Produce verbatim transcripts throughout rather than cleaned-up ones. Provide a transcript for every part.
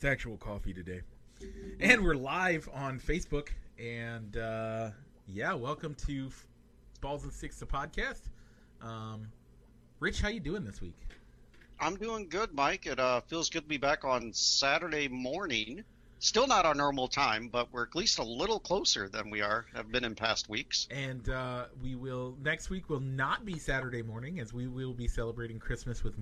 It's actual coffee today. And we're live on Facebook. And, uh, yeah, welcome to Balls and Sticks, the podcast. Um, Rich, how you doing this week? I'm doing good, Mike. It uh, feels good to be back on Saturday morning. Still not our normal time, but we're at least a little closer than we are have been in past weeks. And uh, we will next week will not be Saturday morning, as we will be celebrating Christmas with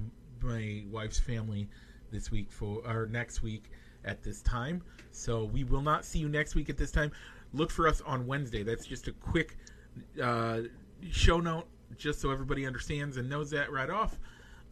my wife's family this week for or next week at this time. So we will not see you next week at this time. Look for us on Wednesday. That's just a quick uh, show note, just so everybody understands and knows that right off.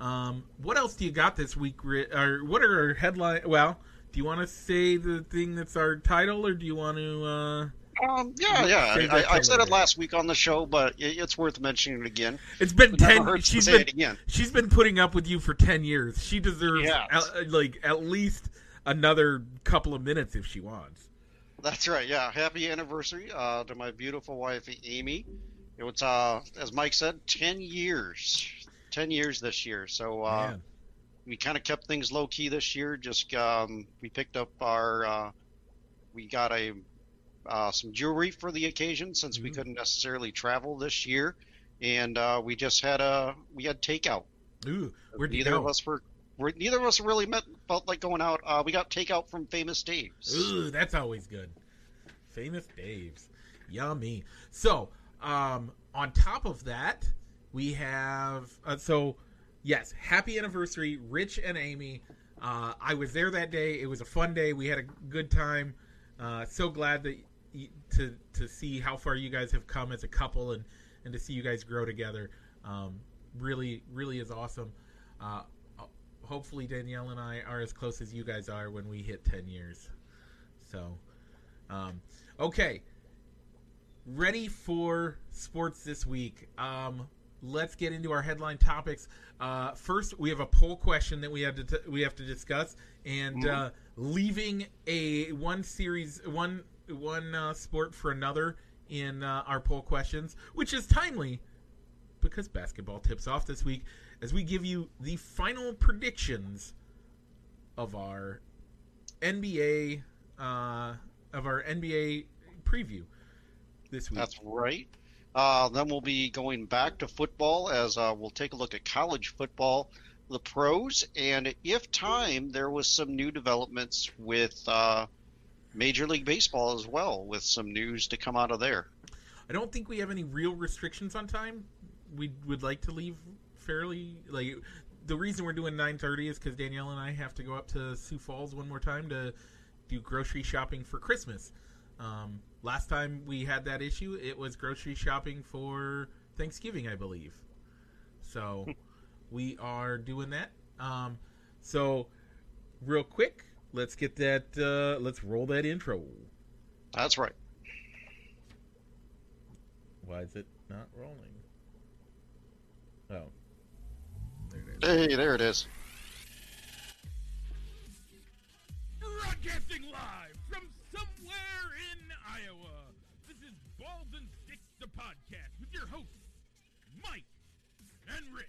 Um, what else do you got this week? Or what are our headline? Well. Do you want to say the thing that's our title, or do you want to? Uh, um, yeah, yeah. I, I, I said it last week on the show, but it, it's worth mentioning it again. It's been it ten. She's been, it again. she's been putting up with you for ten years. She deserves yeah. at, like at least another couple of minutes if she wants. That's right. Yeah. Happy anniversary uh, to my beautiful wife, Amy. It was, uh, as Mike said, ten years. Ten years this year. So. Uh, Man. We kind of kept things low key this year. Just um, we picked up our, uh, we got a uh, some jewelry for the occasion, since mm-hmm. we couldn't necessarily travel this year, and uh, we just had a we had takeout. Ooh, where'd you go? Neither of us were, were neither of us really met, felt like going out. Uh, we got takeout from Famous Dave's. Ooh, that's always good. Famous Dave's, yummy. So um, on top of that, we have uh, so. Yes, happy anniversary, Rich and Amy. Uh, I was there that day. It was a fun day. We had a good time. Uh, so glad that you, to to see how far you guys have come as a couple, and, and to see you guys grow together. Um, really, really is awesome. Uh, hopefully Danielle and I are as close as you guys are when we hit ten years. So, um, okay. Ready for sports this week. Um Let's get into our headline topics. Uh, first, we have a poll question that we have to t- we have to discuss, and mm-hmm. uh, leaving a one series one one uh, sport for another in uh, our poll questions, which is timely because basketball tips off this week, as we give you the final predictions of our N B A uh, of our N B A preview this week. That's right. Uh, then we'll be going back to football, as uh, we'll take a look at college football, the pros, and if time, there was some new developments with uh, Major League Baseball as well, with some news to come out of there. I don't think we have any real restrictions on time. We would like to leave fairly – like the reason we're doing nine thirty is because Danielle and I have to go up to Sioux Falls one more time to do grocery shopping for Christmas. Um, last time we had that issue, it was grocery shopping for Thanksgiving, I believe. So we are doing that. Um, so real quick, let's get that, uh, let's roll that intro. That's right. Why is it not rolling? Oh, there it is. Hey, there it is. Broadcasting live from somewhere in Iowa. This is Balls and Sticks, the podcast, with your hosts, Mike and Rich.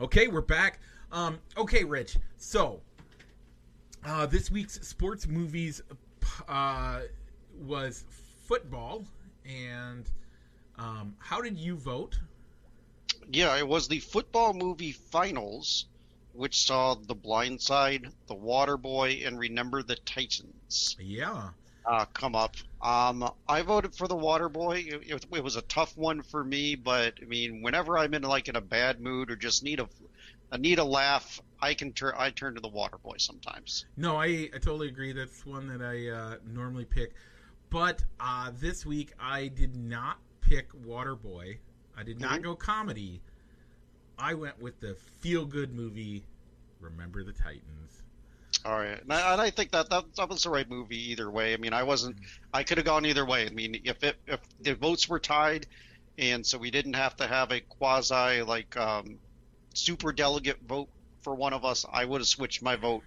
Okay, we're back. Um, okay, Rich. So, uh, this week's sports movies uh, was football, and um, how did you vote? Yeah, it was the football movie finals, which saw The Blind Side, The Waterboy, and Remember the Titans. Yeah, uh, come up. Um, I voted for The Waterboy. It, it was a tough one for me, but I mean, whenever I'm in like in a bad mood or just need a, I need a laugh, I can turn. I turn to The Waterboy sometimes. No, I, I totally agree. That's one that I uh, normally pick, but uh, this week I did not pick Waterboy. I did not go comedy. I went with the feel-good movie, Remember the Titans. All right. And I, and I think that, that that was the right movie either way. I mean, I wasn't – I could have gone either way. I mean, if it, if the votes were tied, and so we didn't have to have a quasi, like, um, super delegate vote for one of us, I would have switched my vote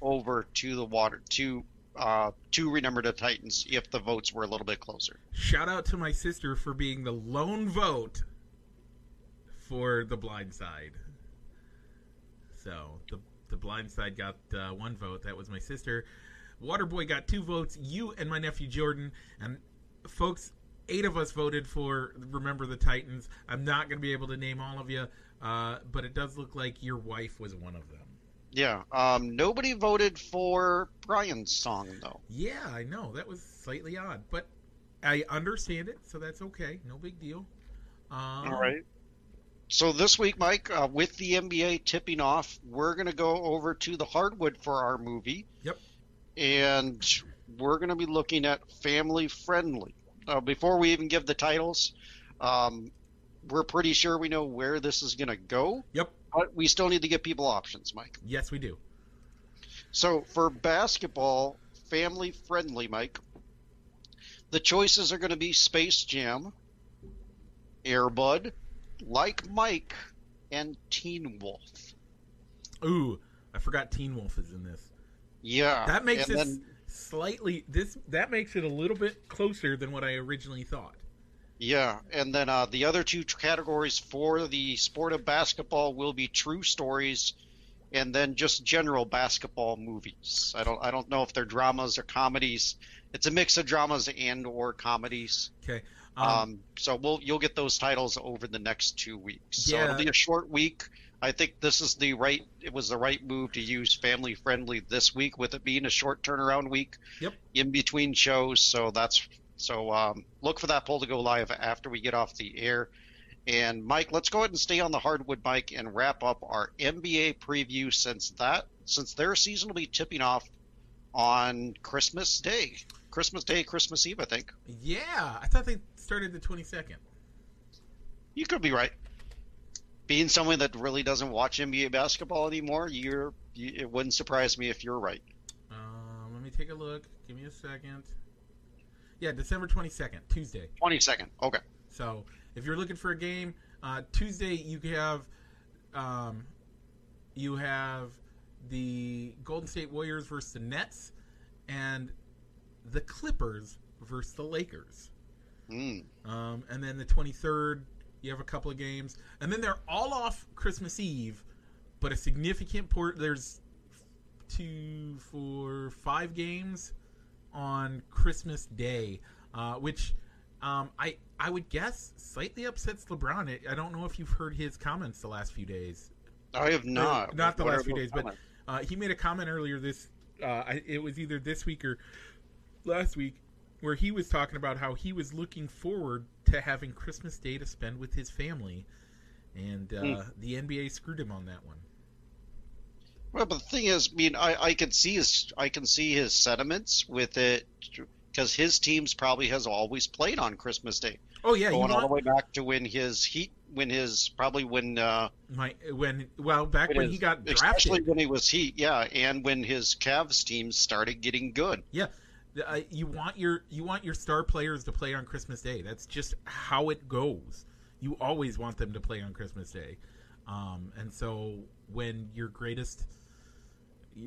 over to the water – to Uh, to Remember the Titans if the votes were a little bit closer. Shout out to my sister for being the lone vote for The Blind Side. So the the Blind Side got uh, one vote. That was my sister. Waterboy got two votes. You and my nephew Jordan. And folks, eight of us voted for Remember the Titans. I'm not going to be able to name all of you, uh, but it does look like your wife was one of them. Yeah. Um, nobody voted for Brian's song, though. Yeah, I know. That was slightly odd, but I understand it, so that's okay. No big deal. Um, all right. So this week, Mike, uh, with the N B A tipping off, we're going to go over to the hardwood for our movie. Yep. And we're going to be looking at Family Friendly. Uh, before we even give the titles, um, we're pretty sure we know where this is going to go. Yep. But we still need to give people options, Mike. Yes, we do. So for basketball, Family Friendly, Mike, the choices are going to be Space Jam, Air Bud, Like Mike, and Teen Wolf. Ooh, I forgot Teen Wolf is in this. Yeah. That makes this then, slightly this that makes it a little bit closer than what I originally thought. Yeah, and then uh, the other two categories for the sport of basketball will be true stories and then just general basketball movies. I don't I don't know if they're dramas or comedies. It's a mix of dramas and or comedies. Okay. Um, um, so we'll you'll get those titles over the next two weeks. Yeah. So it'll be a short week. I think this is the right it was the right move to use Family Friendly this week with it being a short turnaround week. Yep. In between shows. So that's so um, look for that poll to go live after we get off the air. And Mike, let's go ahead and stay on the hardwood, Mike, and wrap up our N B A preview since that since their season will be tipping off on Christmas Day. Christmas Day, Christmas Eve, I think. Yeah, I thought they started the twenty-second. You could be right. Being someone that really doesn't watch N B A basketball anymore, you're, you, it wouldn't surprise me if you're right. Um, let me take a look. Give me a second. Yeah, December twenty-second, Tuesday. twenty-second, okay. So if you're looking for a game, uh, Tuesday you have, um, you have the Golden State Warriors versus the Nets, and the Clippers versus the Lakers. Mm. Um, and then the twenty-third, you have a couple of games. And then they're all off Christmas Eve, but a significant port. There's two, four, five games on Christmas Day, uh, which um, I I would guess slightly upsets LeBron. I, I don't know if you've heard his comments the last few days. I have not. Or, not the what last few days, comment? But uh, he made a comment earlier this uh, I, it was either this week or last week where he was talking about how he was looking forward to having Christmas Day to spend with his family, and uh, mm. the N B A screwed him on that one. Well, but the thing is, I mean, I, I can see his I can see his sentiments with it because his team's probably has always played on Christmas Day. Oh yeah, going you all want... the way back to when his Heat, when his probably when uh, my when well back when, when his, he got drafted, especially when he was Heat, yeah, and when his Cavs team started getting good, yeah. Uh, you want your you want your star players to play on Christmas Day. That's just how it goes. You always want them to play on Christmas Day, um, and so when your greatest,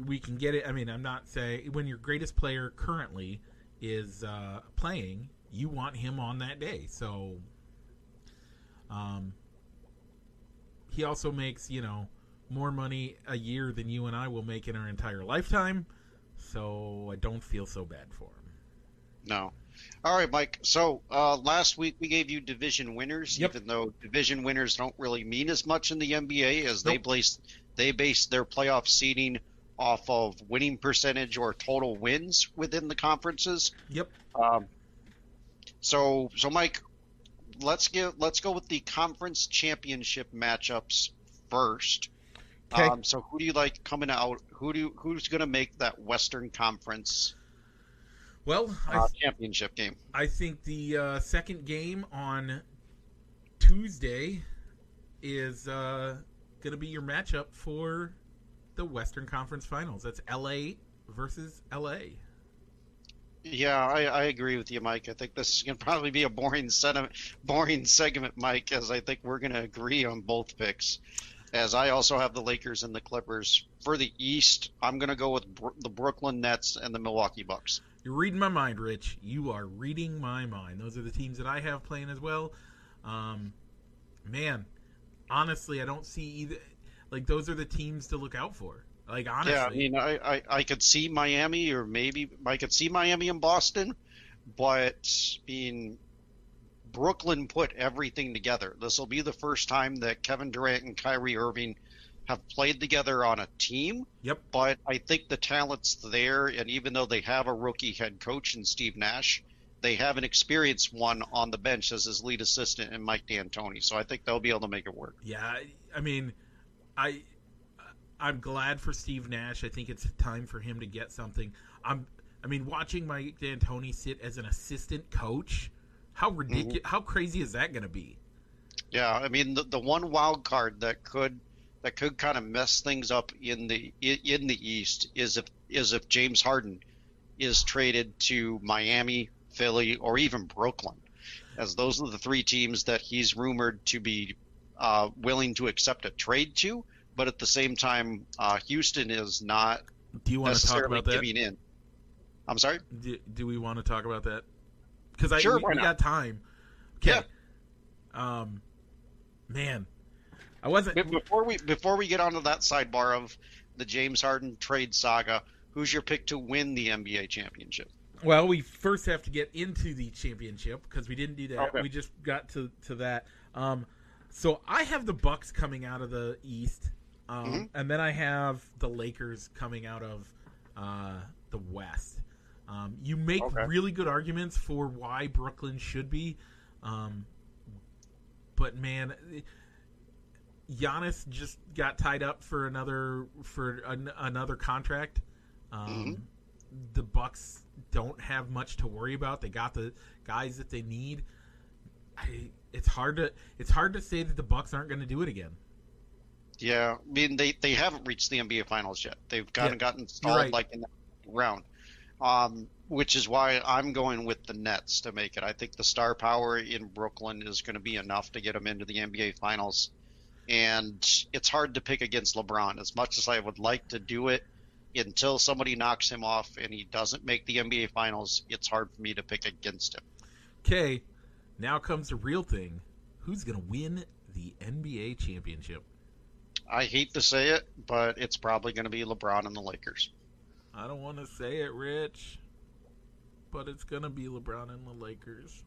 we can get it. I mean, I'm not saying when your greatest player currently is uh, playing, you want him on that day. So, um, he also makes you know more money a year than you and I will make in our entire lifetime. So I don't feel so bad for him. No. All right, Mike. So uh, last week we gave you division winners, yep. Even though division winners don't really mean as much in the N B A as nope. they base, they base their playoff seeding off of winning percentage or total wins within the conferences. Yep. Um, so, so Mike, let's give let's go with the conference championship matchups first. Okay. Um, so who do you like coming out? Who do who's going to make that Western Conference well uh, th- championship game? I think the uh, second game on Tuesday is uh, going to be your matchup for the Western Conference Finals. That's L A versus L A. Yeah, I, I agree with you, Mike. I think this is going to probably be a boring sentiment, boring segment, Mike, as I think we're going to agree on both picks. As I also have the Lakers and the Clippers. For the East, I'm going to go with Bro- the Brooklyn Nets and the Milwaukee Bucks. You're reading my mind, Rich. You are reading my mind. Those are the teams that I have playing as well. Um, man, honestly, I don't see either. Like, those are the teams to look out for. Like, honestly. Yeah, I mean, I, I, I could see Miami or maybe – I could see Miami and Boston, but being – Brooklyn put everything together. This will be the first time that Kevin Durant and Kyrie Irving have played together on a team. Yep. But I think the talent's there, and even though they have a rookie head coach in Steve Nash, they have an experienced one on the bench as his lead assistant in Mike D'Antoni. So I think they'll be able to make it work. Yeah, I mean, I I'm glad for Steve Nash. I think it's time for him to get something. I'm I mean, watching Mike D'Antoni sit as an assistant coach. How ridiculous! Mm-hmm. How crazy is that going to be? Yeah, I mean, the, the one wild card that could that could kind of mess things up in the in the East is if is if James Harden is traded to Miami, Philly, or even Brooklyn, as those are the three teams that he's rumored to be uh, willing to accept a trade to. But at the same time, uh, Houston is not. Do you want to talk about that? Giving in. I'm sorry. Do, do we want to talk about that? Because I sure, we, we got time. Okay. Yeah. Um, man, I wasn't before we before we get onto that sidebar of the James Harden trade saga. Who's your pick to win the N B A championship? Well, we first have to get into the championship because we didn't do that. Okay. We just got to to that. Um, so I have the Bucks coming out of the East, um, mm-hmm. and then I have the Lakers coming out of uh, the West. Um, you make okay. really good arguments for why Brooklyn should be. Um, but, man, Giannis just got tied up for another for an, another contract. Um, mm-hmm. The Bucks don't have much to worry about. They got the guys that they need. I, it's hard to it's hard to say that the Bucks aren't going to do it again. Yeah, I mean, they, they haven't reached the N B A Finals yet. They've kind of yeah. gotten stalled right. like in that round. Um, which is why I'm going with the Nets to make it. I think the star power in Brooklyn is going to be enough to get them into the N B A Finals. And it's hard to pick against LeBron. As much as I would like to do it, until somebody knocks him off and he doesn't make the N B A Finals, it's hard for me to pick against him. Okay, now comes the real thing. Who's going to win the N B A championship? I hate to say it, but it's probably going to be LeBron and the Lakers. I don't want to say it, Rich, but it's going to be LeBron and the Lakers.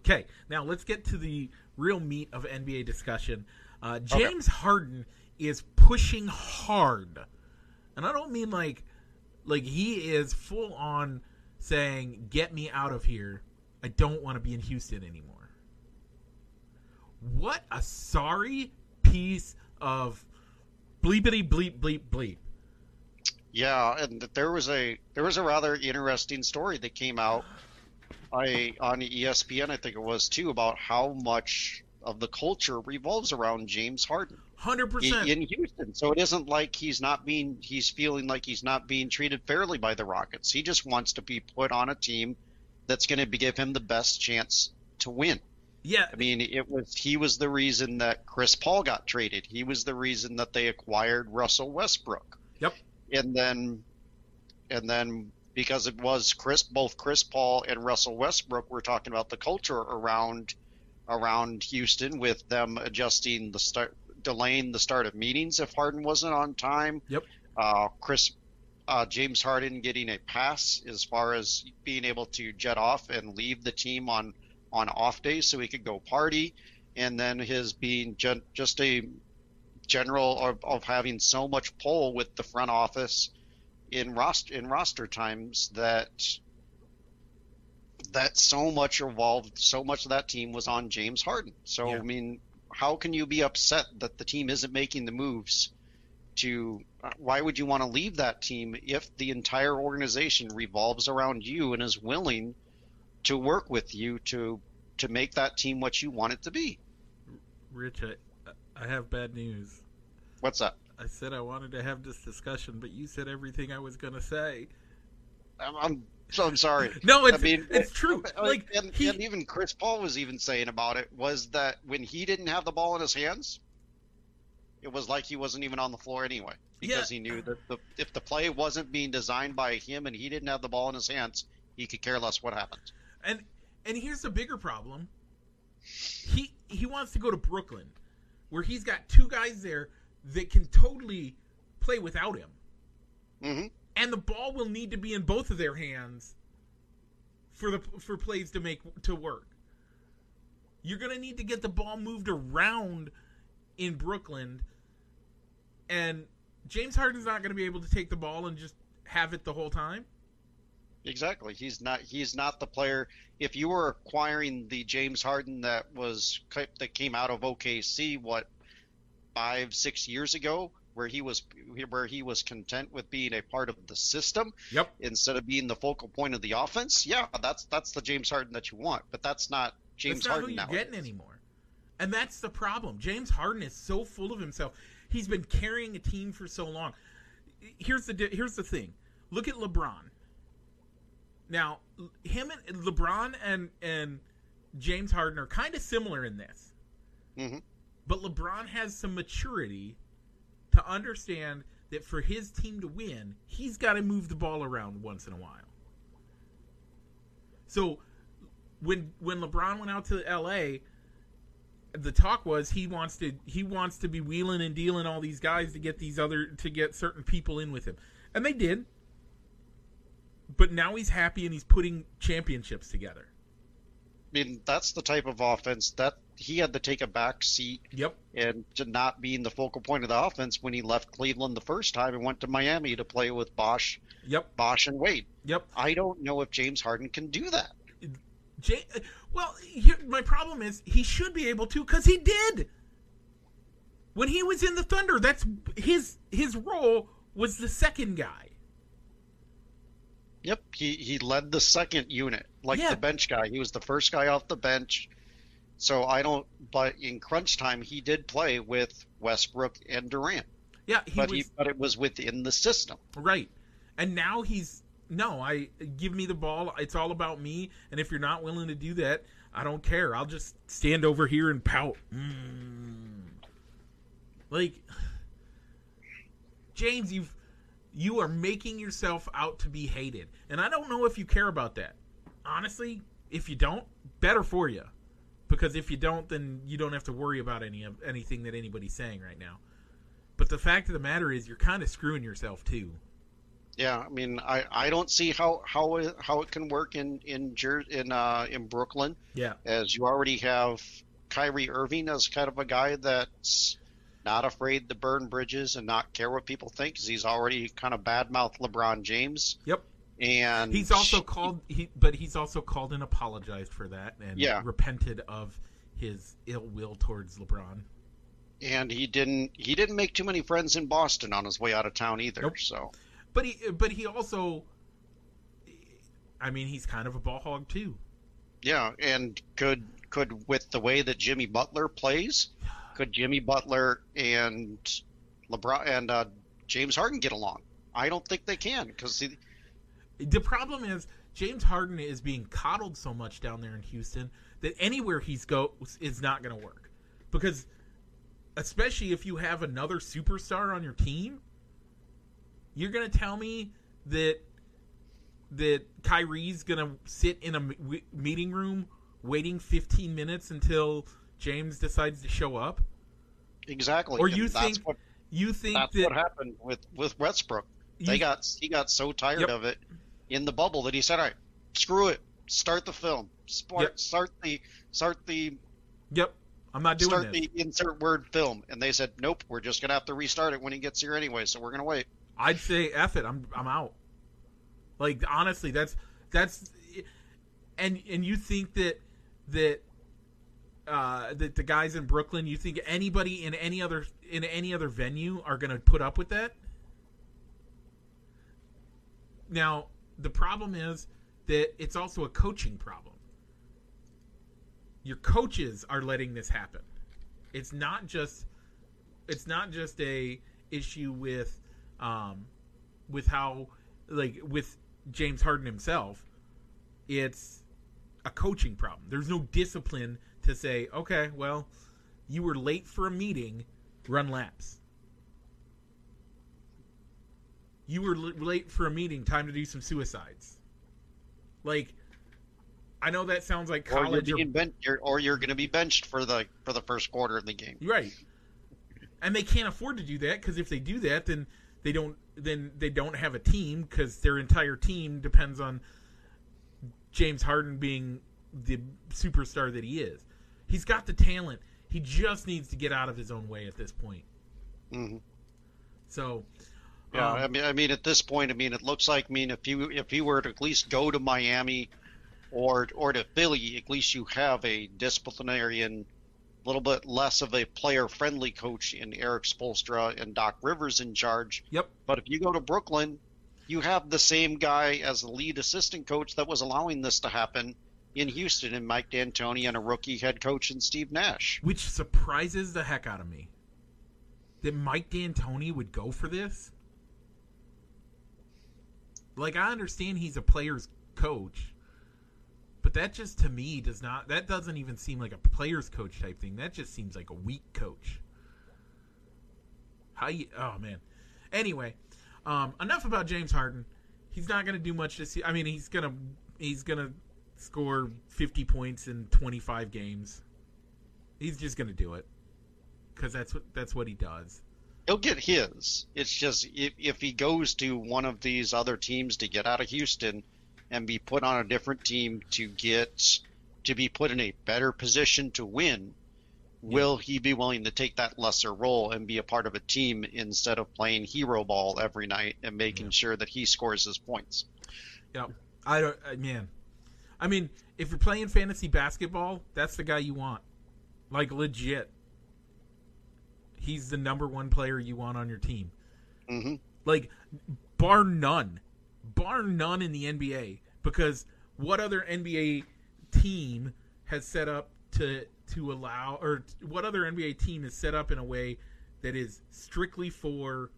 Okay, now let's get to the real meat of N B A discussion. Uh, James okay. Harden is pushing hard. And I don't mean like like he is full on saying, get me out of here. I don't want to be in Houston anymore. What a sorry piece of bleepity bleep bleep bleep. Yeah, and there was a there was a rather interesting story that came out I, on E S P N, I think it was, too, about how much of the culture revolves around James Harden. one hundred percent. In, in Houston. So it isn't like he's not being – he's feeling like he's not being treated fairly by the Rockets. He just wants to be put on a team that's going to give him the best chance to win. Yeah. I mean, it was he was the reason that Chris Paul got traded. He was the reason that they acquired Russell Westbrook. Yep. And then, and then because it was Chris, both Chris Paul and Russell Westbrook were talking about the culture around, around Houston with them adjusting the start, delaying the start of meetings if Harden wasn't on time. Yep. Uh, Chris, uh, James Harden getting a pass as far as being able to jet off and leave the team on, on off days so he could go party, and then his being gen, just a. general of, of having so much pull with the front office in roster in roster times that that so much evolved so much of that team was on James Harden. So yeah. I mean, how can you be upset that the team isn't making the moves to why would you want to leave that team if the entire organization revolves around you and is willing to work with you to to make that team what you want it to be? Richard, I have bad news. What's up? I said I wanted to have this discussion, but you said everything I was going to say. I'm, I'm so I'm sorry. No, it's, I mean, it's true. Like, and, he, and even Chris Paul was even saying about it was that when he didn't have the ball in his hands, it was like he wasn't even on the floor anyway because yeah. he knew that the, if the play wasn't being designed by him and he didn't have the ball in his hands, he could care less what happened. And and here's the bigger problem. He he wants to go to Brooklyn, where he's got two guys there that can totally play without him. Mm-hmm. And the ball will need to be in both of their hands for the for plays to make to work. You're going to need to get the ball moved around in Brooklyn, and James Harden's not going to be able to take the ball and just have it the whole time. Exactly. He's not he's not the player. If you were acquiring the James Harden that was that came out of O K C what five, six years ago, where he was where he was content with being a part of the system, yep, instead of being the focal point of the offense, yeah, that's that's the James Harden that you want. But that's not James that's not Harden who you're now getting anymore. And that's the problem. James Harden is so full of himself. He's been carrying a team for so long. Here's the here's the thing. Look at LeBron. Now, him and LeBron and, and James Harden are kind of similar in this. Mm-hmm. But LeBron has some maturity to understand that for his team to win, he's got to move the ball around once in a while. So when when LeBron went out to L A, the talk was he wants to he wants to be wheeling and dealing all these guys to get these other to get certain people in with him. And they did. But now he's happy and he's putting championships together. I mean, that's the type of offense that he had to take a back seat, yep, and to not being the focal point of the offense when he left Cleveland the first time and went to Miami to play with Bosch, yep, Bosch and Wade. Yep. I don't know if James Harden can do that. J- well, here, my problem is he should be able to, because he did. When he was in the Thunder, that's his his role was the second guy. Yep, he, he led the second unit, like yeah. the bench guy. He was the first guy off the bench. So I don't – but in crunch time, he did play with Westbrook and Durant. Yeah. He but, was, he, but it was within the system. Right. And now he's – no, I give me the ball. It's all about me. And if you're not willing to do that, I don't care. I'll just stand over here and pout. Mm. Like, James, you've – you are making yourself out to be hated. And I don't know if you care about that. Honestly, if you don't, better for you. Because if you don't, then you don't have to worry about any of anything that anybody's saying right now. But the fact of the matter is you're kind of screwing yourself too. Yeah, I mean, I, I don't see how, how how it can work in in in, uh, in Brooklyn. Yeah. As you already have Kyrie Irving as kind of a guy that's not afraid to burn bridges and not care what people think, because he's already kind of badmouthed LeBron James. Yep. And he's also called, he, but he's also called and apologized for that and yeah. repented of his ill will towards LeBron. And he didn't, he didn't make too many friends in Boston on his way out of town either. Nope. So, but he, but he also, I mean, he's kind of a ball hog too. Yeah. And could, could with the way that Jimmy Butler plays, could Jimmy Butler and LeBron and uh, James Harden get along? I don't think they can, because the the problem is James Harden is being coddled so much down there in Houston that anywhere he's go is not going to work. Because especially if you have another superstar on your team, you're going to tell me that that Kyrie's going to sit in a meeting room waiting fifteen minutes until James decides to show up? Exactly. Or you think what, you think that's that, what happened with, with Westbrook. They you, got he got so tired yep. of it in the bubble that he said, all right, screw it. Start the film. Start yep. start the start the Yep. I'm not doing start this. the insert word film. And they said, nope, we're just gonna have to restart it when he gets here anyway, so we're gonna wait. I'd say F it, I'm I'm out. Like honestly, that's that's and and you think that that Uh, that the guys in Brooklyn, you think anybody in any other in any other venue are going to put up with that? Now, the problem is that it's also a coaching problem. Your coaches are letting this happen. It's not just it's not just a issue with um, with how like with James Harden himself. It's a coaching problem. There's no discipline to say, okay, well, you were late for a meeting, run laps. You were l- late for a meeting, time to do some suicides. Like, I know that sounds like college, or you're, or... Ben- you're, or you're going to be benched for the for the first quarter of the game, right? and they can't afford to do that, because if they do that, then they don't then they don't have a team, because their entire team depends on James Harden being the superstar that he is. He's got the talent. He just needs to get out of his own way at this point. Mm-hmm. So, yeah, um, I mean, I mean, at this point, I mean, it looks like, I mean, if you if you were to at least go to Miami or or to Philly, at least you have a disciplinarian, a little bit less of a player-friendly coach in Eric Spolstra and Doc Rivers in charge. Yep. But if you go to Brooklyn, you have the same guy as the lead assistant coach that was allowing this to happen in Houston, and Mike D'Antoni, and a rookie head coach in Steve Nash. Which surprises the heck out of me, that Mike D'Antoni would go for this. Like, I understand he's a player's coach, but that just, to me, does not, that doesn't even seem like a player's coach type thing. That just seems like a weak coach. How you, oh, man. Anyway, um, enough about James Harden. He's not going to do much this year. I mean, he's going to, he's going to score fifty points in twenty-five games. He's just going to do it, because that's what that's what he does. He'll get his. It's just if, if he goes to one of these other teams to get out of Houston and be put on a different team to get to be put in a better position to win, yeah. Will he be willing to take that lesser role and be a part of a team instead of playing hero ball every night and making yeah. sure that he scores his points? Yeah, I don't. Man, I mean, if you're playing fantasy basketball, that's the guy you want. Like, legit. He's the number one player you want on your team. Mm-hmm. Like, bar none. Bar none in the N B A. Because what other N B A team has set up to to allow, or what other N B A team is set up in a way that is strictly for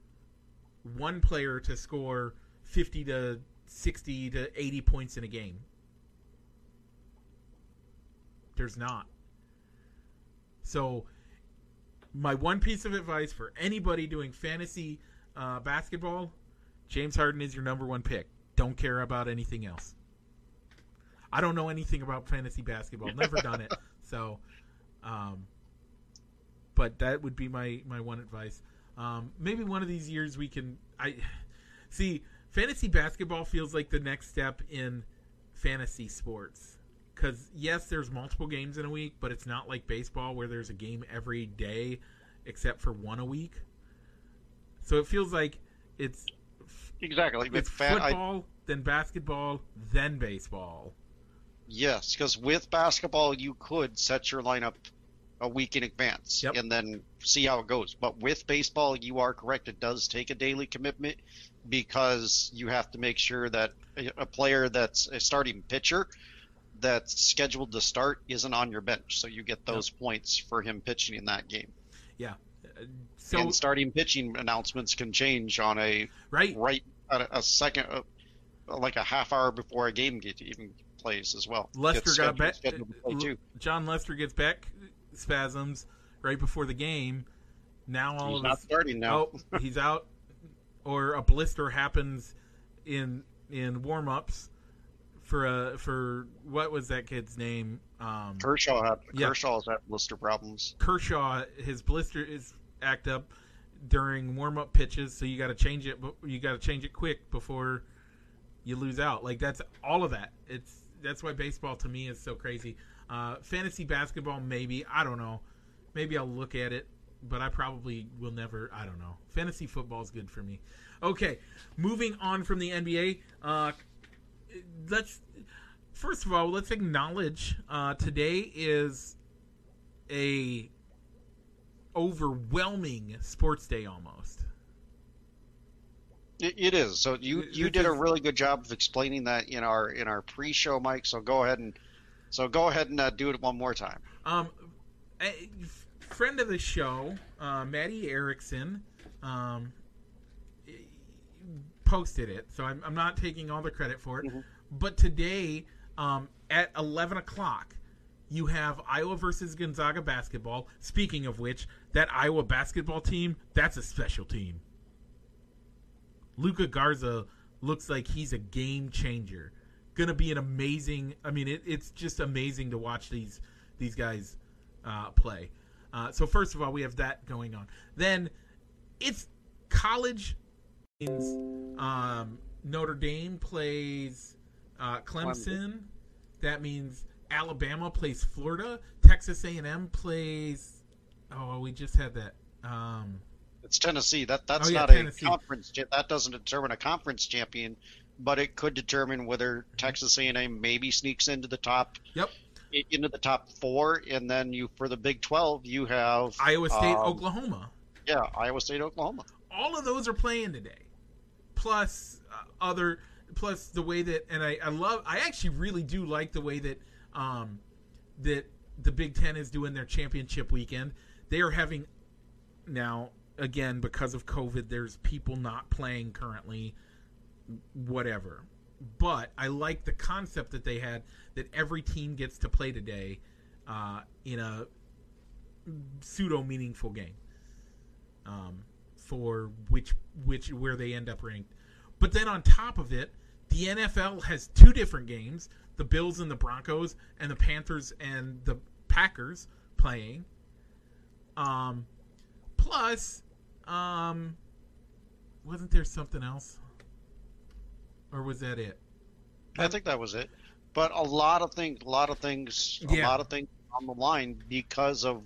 one player to score fifty to sixty to eighty points in a game? There's not. So, my one piece of advice for anybody doing fantasy uh, basketball, James Harden is your number one pick. Don't care about anything else. I don't know anything about fantasy basketball. Never done it. So, um, but that would be my, my one advice. Um, maybe one of these years we can, I see, fantasy basketball feels like the next step in fantasy sports. Because, yes, there's multiple games in a week, but it's not like baseball where there's a game every day except for one a week. So it feels like it's exactly it's fan, football, I, then basketball, then baseball. Yes, because with basketball, you could set your lineup a week in advance yep. and then see how it goes. But with baseball, you are correct. It does take a daily commitment because you have to make sure that a player that's a starting pitcher that's scheduled to start isn't on your bench, so you get those yep. points for him pitching in that game. Yeah. So, and starting pitching announcements can change on a right, right a, a second, uh, like a half hour before a game get even plays as well. Lester got back. John Lester gets back spasms right before the game. Now all he's of not us, starting now. Oh, he's out, or a blister happens in in warm ups. For a, for what was that kid's name? Um, Kershaw had yeah. Kershaw's had blister problems. Kershaw, his blister is act up during warm up pitches, so you got to change it. You got to change it quick before you lose out. Like that's all of that. It's that's why baseball to me is so crazy. Uh, fantasy basketball, maybe I don't know. Maybe I'll look at it, but I probably will never. I don't know. Fantasy football is good for me. Okay, moving on from the N B A. Uh, Let's first of all let's acknowledge uh, today is a overwhelming sports day almost. It, it is. So you, you did a really good job of explaining that in our in our pre-show, Mike. So go ahead and so go ahead and uh, do it one more time. Um, a friend of the show, uh, Maddie Erickson, um. posted it, so I'm, I'm not taking all the credit for it. Mm-hmm. But today, um, at eleven o'clock, you have Iowa versus Gonzaga basketball. Speaking of which, that Iowa basketball team, that's a special team. Luka Garza looks like he's a game changer. Going to be an amazing, I mean, it, it's just amazing to watch these, these guys uh, play. Uh, so first of all, we have that going on. Then it's college. Um, Notre Dame plays uh, Clemson. That means Alabama plays Florida. Texas A and M plays. Oh, we just had that. Um, it's Tennessee. That that's oh, yeah, not Tennessee. A conference. That doesn't determine a conference champion, but it could determine whether Texas A and M maybe sneaks into the top. Yep. Into the top four, and then you for the Big twelve, you have Iowa State, um, Oklahoma. Yeah, Iowa State, Oklahoma. All of those are playing today, plus uh, other, plus the way that, and I, I love, I actually really do like the way that, um, that the Big Ten is doing their championship weekend. They are having now again because of COVID. There's people not playing currently, whatever. But I like the concept that they had that every team gets to play today uh, in a pseudo-meaningful game um, for which which where they end up ranked. But then on top of it, the N F L has two different games, the Bills and the Broncos and the Panthers and the Packers playing. Um, plus, um, wasn't there something else? Or was that it? I think that was it. But a lot of things, a lot of things, yeah. a lot of things on the line because of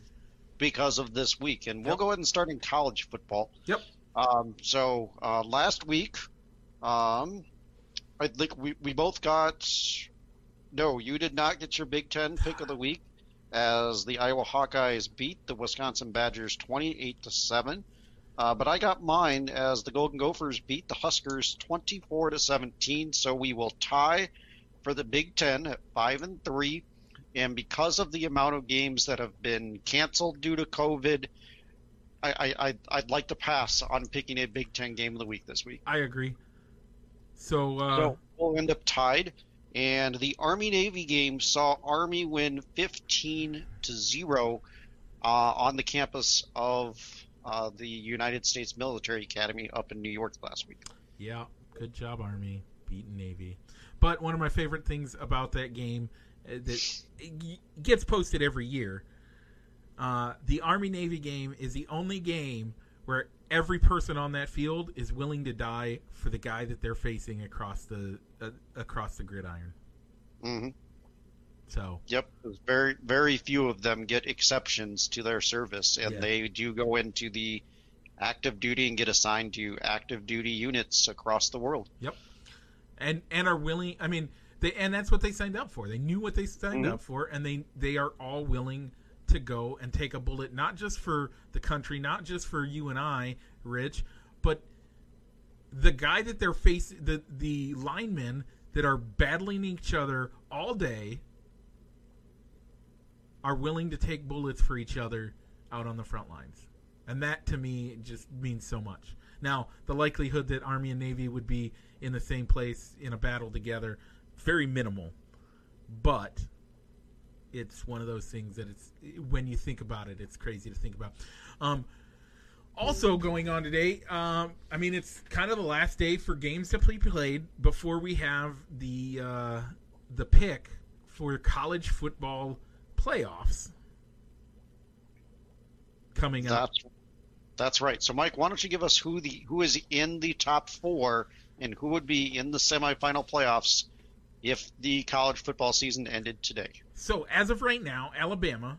because of this week. And we'll yep. go ahead and start in college football. Yep. Um, so uh, last week, um, I think we we both got. No, you did not get your Big Ten pick of the week, as the Iowa Hawkeyes beat the Wisconsin Badgers twenty-eight to seven. Uh, but I got mine as the Golden Gophers beat the Huskers twenty-four to seventeen, so we will tie for the Big Ten at five and three. And because of the amount of games that have been canceled due to COVID, I, I, I'd like to pass on picking a Big Ten game of the week this week. I agree. So, uh... so we'll end up tied. And the Army-Navy game saw Army win fifteen to zero uh, on the campus of... Uh, the United States Military Academy up in New York last week. Yeah, good job, Army, beating Navy. But one of my favorite things about that game uh, that gets posted every year, uh, the Army-Navy game is the only game where every person on that field is willing to die for the guy that they're facing across the uh, across the gridiron. Mm-hmm. So. Yep, very very few of them get exceptions to their service, and yeah. they do go into the active duty and get assigned to active duty units across the world. Yep, and and are willing. I mean, they and that's what they signed up for. They knew what they signed mm-hmm. up for, and they they are all willing to go and take a bullet, not just for the country, not just for you and I, Rich, but the guy that they're facing, the the linemen that are battling each other all day. Are willing to take bullets for each other out on the front lines. And that, to me, just means so much. Now, the likelihood that Army and Navy would be in the same place in a battle together, very minimal. But it's one of those things that it's when you think about it, it's crazy to think about. Um, also going on today, um, I mean, it's kind of the last day for games to be played before we have the uh, the pick for college football playoffs coming up. That's, that's right. So, Mike, why don't you give us who the who is in the top four and who would be in the semifinal playoffs if the college football season ended today? So, as of right now, Alabama,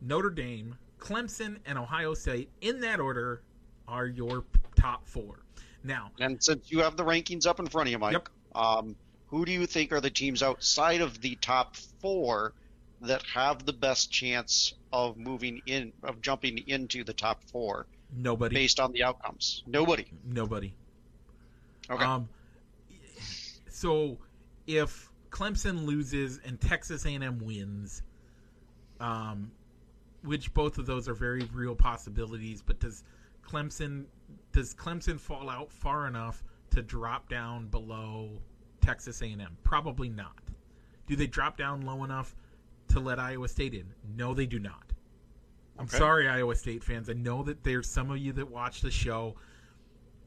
Notre Dame, Clemson, and Ohio State, in that order, are your top four. Now, and since you have the rankings up in front of you, Mike, yep. um, who do you think are the teams outside of the top four that have the best chance of moving in, of jumping into the top four? Nobody. Based on the outcomes. Nobody. Nobody. Okay. Um, so if Clemson loses and Texas A and M wins, um, which both of those are very real possibilities, but does Clemson does Clemson fall out far enough to drop down below Texas A and M? Probably not. Do they drop down low enough to let Iowa State in? No, they do not. I'm okay. sorry, Iowa State fans. I know that there's some of you that watch the show.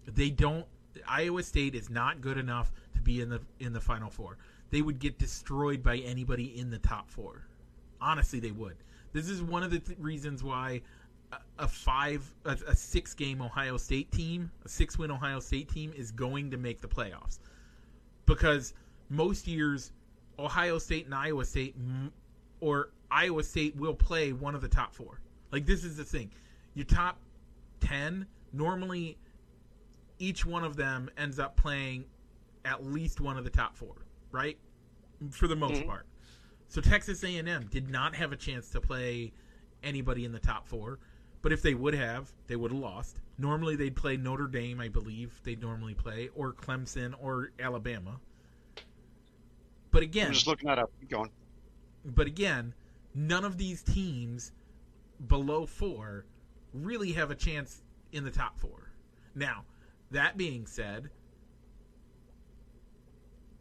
They don't. Iowa State is not good enough to be in the in the Final Four. They would get destroyed by anybody in the top four. Honestly, they would. This is one of the th- reasons why a five, a, a six-game Ohio State team, a six-win Ohio State team is going to make the playoffs. Because most years, Ohio State and Iowa State, or Iowa State will play one of the top four. Like, this is the thing. Your top ten, normally each one of them ends up playing at least one of the top four, right? For the most mm-hmm. part. So Texas A and M did not have a chance to play anybody in the top four. But if they would have, they would have lost. Normally they'd play Notre Dame, I believe. They'd normally play, or Clemson, or Alabama. But again... I'm just looking that up. Keep going. But again, none of these teams below four really have a chance in the top four. Now, that being said,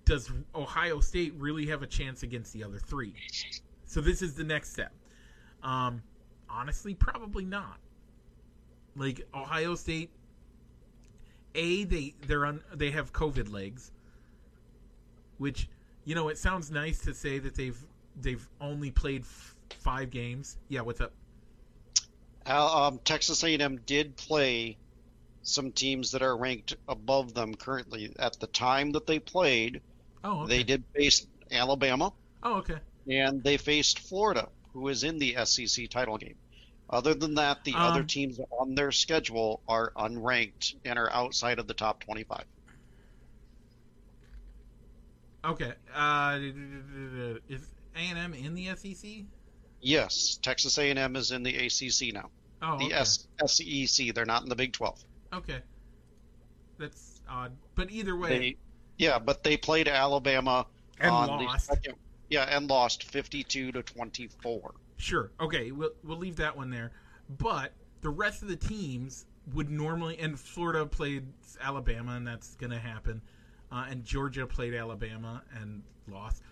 does Ohio State really have a chance against the other three? So this is the next step. Um, honestly, probably not. Like, Ohio State, A, they they're on they have COVID legs, which, you know, it sounds nice to say that they've they've only played f- five games. Yeah, what's up? Uh, um, Texas A and M did play some teams that are ranked above them currently at the time that they played. Oh, okay. They did face Alabama. Oh, okay. And they faced Florida, who is in the S E C title game. Other than that, the um, other teams on their schedule are unranked and are outside of the top twenty-five. Okay. Uh, is A and M in the S E C? Yes. Texas A and M is in the A C C now. Oh, okay. The S- SEC. They're not in the Big twelve. Okay. That's odd. But either way. They, yeah, but they played Alabama. And on lost. The second, yeah, and lost fifty-two to twenty-four. Sure. Okay, we'll, we'll leave that one there. But the rest of the teams would normally, and Florida played Alabama, and that's going to happen. Uh, and Georgia played Alabama and lost.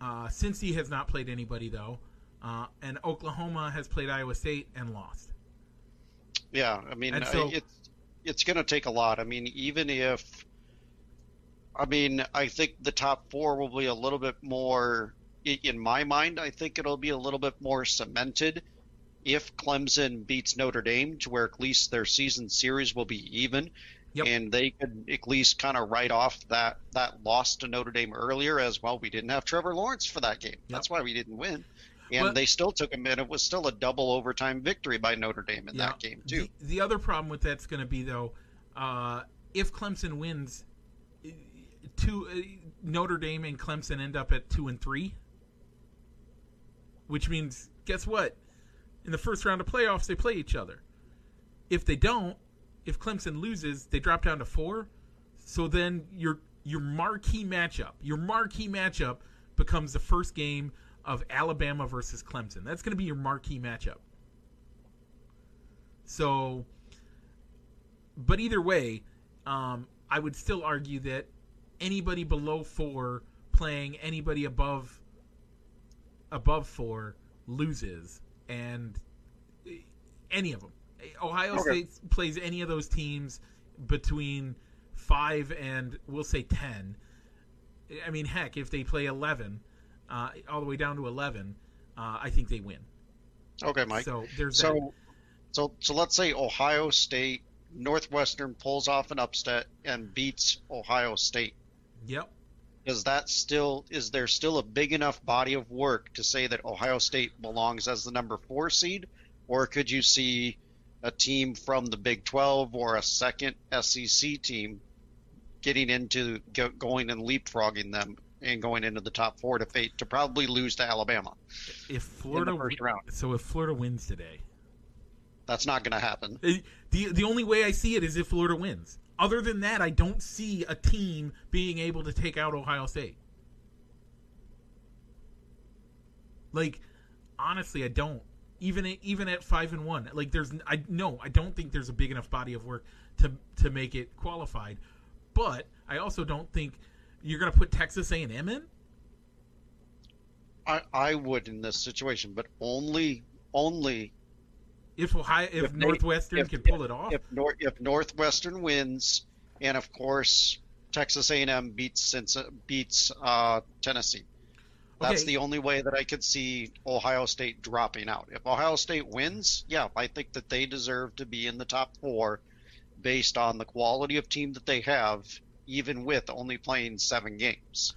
Uh, Cincy has not played anybody, though. Uh, and Oklahoma has played Iowa State and lost. Yeah, I mean, so, it's it's going to take a lot. I mean, even if – I mean, I think the top four will be a little bit more – in my mind, I think it'll be a little bit more cemented if Clemson beats Notre Dame to where at least their season series will be even. Yep. And they could at least kind of write off that, that loss to Notre Dame earlier as, well, we didn't have Trevor Lawrence for that game. Yep. That's why we didn't win. And well, they still took him in. It was still a double overtime victory by Notre Dame in yeah, that game, too. The, the other problem with that's going to be, though, uh, if Clemson wins, two, uh, Notre Dame and Clemson end up at two and three, which means, guess what? In the first round of playoffs, they play each other. If they don't, if Clemson loses, they drop down to four. So then your your marquee matchup, your marquee matchup becomes the first game of Alabama versus Clemson. That's going to be your marquee matchup. So, but either way, um, I would still argue that anybody below four playing anybody above above four loses, and any of them. Ohio okay. State plays any of those teams between five and, we'll say, ten. I mean, heck, if they play eleven... Uh, all the way down to eleven, uh, I think they win. Okay, Mike. So there's so, that. so so let's say Ohio State, Northwestern pulls off an upset and beats Ohio State. Yep. Is that still is there still a big enough body of work to say that Ohio State belongs as the number four seed, or could you see a team from the Big twelve or a second S E C team getting into go, going and leapfrogging them and going into the top four to fate to probably lose to Alabama if Florida in the first round? So if Florida wins today, that's not going to happen. It, the The only way I see it is if Florida wins. Other than that, I don't see a team being able to take out Ohio State. Like, honestly, I don't. Even at, even at five and one, like there's I no, I don't think there's a big enough body of work to to make it qualified. But I also don't think. You're going to put Texas A and M in? I I would in this situation, but only only if Ohio, if, if Northwestern if, can pull if, it off. If North, if Northwestern wins, and of course Texas A and M beats beats uh, Tennessee. That's okay. The only way that I could see Ohio State dropping out. If Ohio State wins, yeah, I think that they deserve to be in the top four based on the quality of team that they have, even with only playing seven games.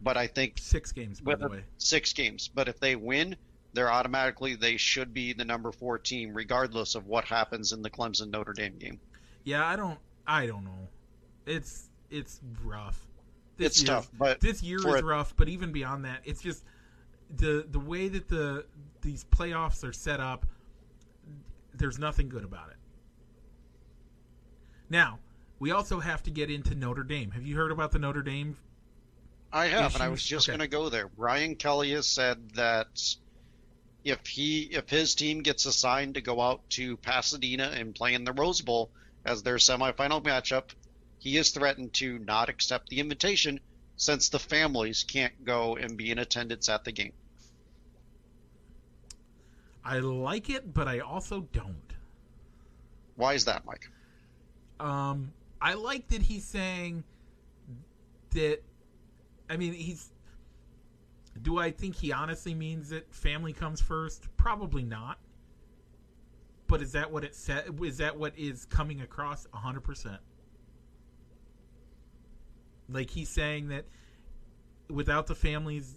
But I think six games, by the way. Six games. But if they win, they're automatically they should be the number four team, regardless of what happens in the Clemson Notre Dame game. Yeah, I don't, I don't know. It's it's rough. This it's year, tough, but this year is it, rough. But even beyond that, it's just the the way that the these playoffs are set up. There's nothing good about it. Now we also have to get into Notre Dame. Have you heard about the Notre Dame? I have, issues? And I was just okay. going to go there. Brian Kelly has said that if he if his team gets assigned to go out to Pasadena and play in the Rose Bowl as their semifinal matchup, he is threatened to not accept the invitation since the families can't go and be in attendance at the game. I like it, but I also don't. Why is that, Mike? Um, I like that he's saying that. I mean, he's. Do I think he honestly means that family comes first? Probably not. But is that what it said? Is that what is coming across? A hundred percent. Like, he's saying that without the families,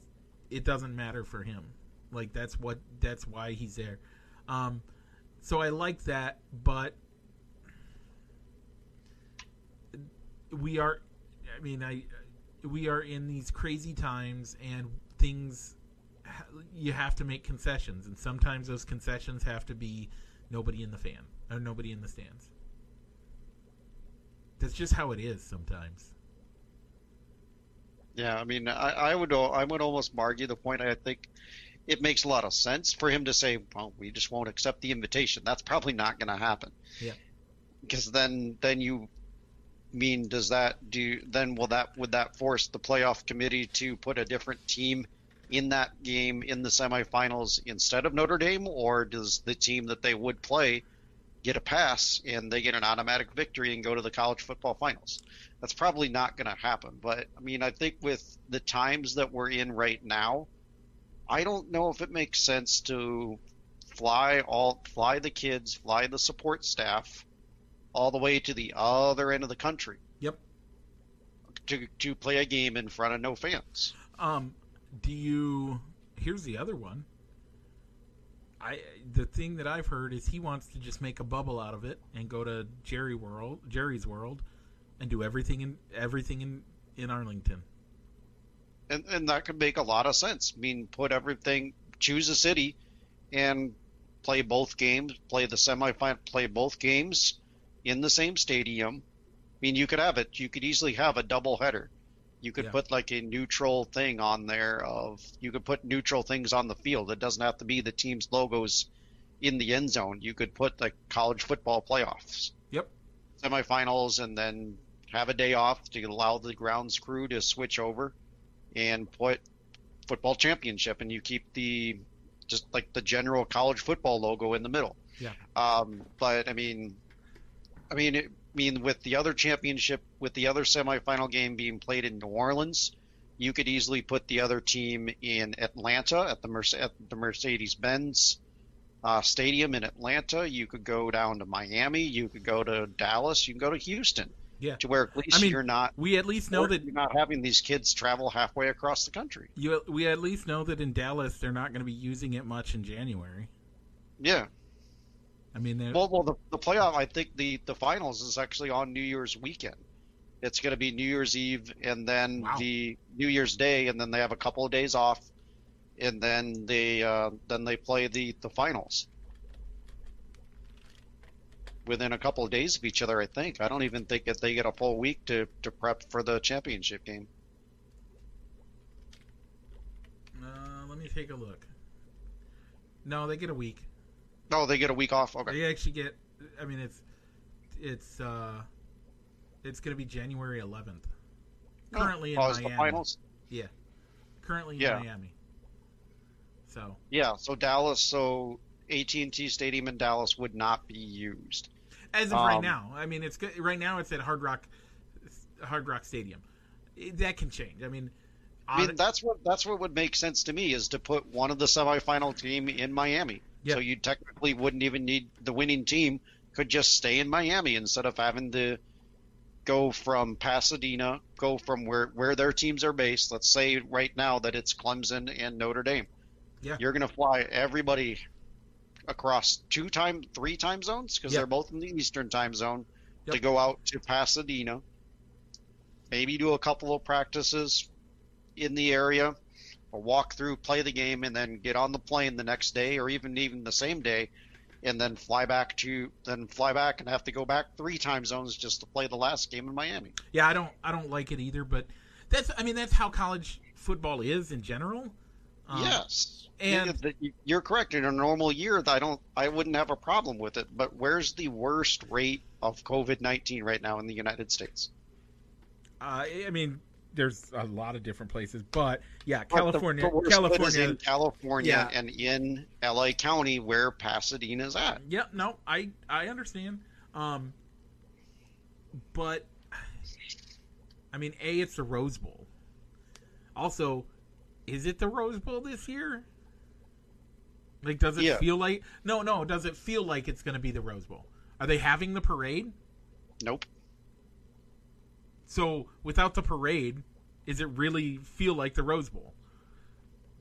it doesn't matter for him. Like, that's what that's why he's there. Um, so I like that, but we are, I mean, I we are in these crazy times, and things you have to make concessions, and sometimes those concessions have to be nobody in the fan or nobody in the stands. That's just how it is sometimes. Yeah, I mean, I, I would I would almost argue the point. I think it makes a lot of sense for him to say, well, we just won't accept the invitation. That's probably not going to happen. Yeah. Because then then you mean, does that do then will that would that force the playoff committee to put a different team in that game in the semifinals instead of Notre Dame? Or does the team that they would play get a pass and they get an automatic victory and go to the college football finals? That's probably not going to happen. But, I mean, I think with the times that we're in right now, I don't know if it makes sense to fly all fly the kids, fly the support staff all the way to the other end of the country. Yep. To to play a game in front of no fans. Um, do you – here's the other one. I the thing that I've heard is he wants to just make a bubble out of it and go to Jerry World, Jerry's World, and do everything in everything in, in Arlington. And and that could make a lot of sense. I mean, put everything, choose a city, and play both games. Play the semifinal, play both games in the same stadium. I mean, you could have it. You could easily have a doubleheader. You could yeah. put like a neutral thing on there. Of you could put neutral things on the field. It doesn't have to be the team's logos in the end zone. You could put the college football playoffs, yep, semifinals, and then have a day off to allow the grounds crew to switch over and put football championship, and you keep the just like the general college football logo in the middle. Yeah. Um, but I mean, I mean, it, I mean, with the other championship, with the other semifinal game being played in New Orleans, you could easily put the other team in Atlanta at the, Merce- at the Mercedes-Benz uh, Stadium in Atlanta. You could go down to Miami. You could go to Dallas. You can go to Houston. Yeah. To where at least I mean, you're not. We at least know that you're not having these kids travel halfway across the country. You, we at least know that in Dallas they're not going to be using it much in January. Yeah. I mean, well, well, the, the playoff. I think the, the finals is actually on New Year's weekend. It's going to be New Year's Eve and then wow. the New Year's Day, and then they have a couple of days off, and then they uh, then they play the, the finals within a couple of days of each other. I think I don't even think that they get a full week to, to prep for the championship game. Uh, let me take a look. No, they get a week. No, oh, they get a week off. Okay. They actually get. I mean, it's it's uh, it's going to be January eleventh. Currently oh, in Miami. The finals? Yeah. Currently yeah. in Miami. So. Yeah. So Dallas. So A T and T Stadium in Dallas would not be used. As of um, right now, I mean, it's good. Right now, it's at Hard Rock, Hard Rock Stadium. That can change. I mean, I mean, that's what that's what would make sense to me, is to put one of the semifinal team in Miami. Yep. So you technically wouldn't even need the winning team, could just stay in Miami instead of having to go from Pasadena, go from where, where their teams are based. Let's say right now that it's Clemson and Notre Dame. Yeah. You're going to fly everybody across two time, three time zones, because yep. they're both in the Eastern time zone, yep. to go out to Pasadena, maybe do a couple of practices in the area, or walk through, play the game, and then get on the plane the next day, or even even the same day, and then fly back to then fly back and have to go back three time zones just to play the last game in Miami. Yeah, I don't I don't like it either, but that's I mean that's how college football is in general. Um, yes, and you're correct. In a normal year, I don't I wouldn't have a problem with it. But where's the worst rate of COVID nineteen right now in the United States? Uh, I mean. There's a lot of different places, but yeah, California, but the, the California, in California, yeah. and in L A County, where Pasadena is at. Yeah, no, I I understand, um, but I mean, a it's the Rose Bowl. Also, is it the Rose Bowl this year? Like, does it yeah. feel like no, no? Does it feel like it's going to be the Rose Bowl? Are they having the parade? Nope. So without the parade, does it really feel like the Rose Bowl?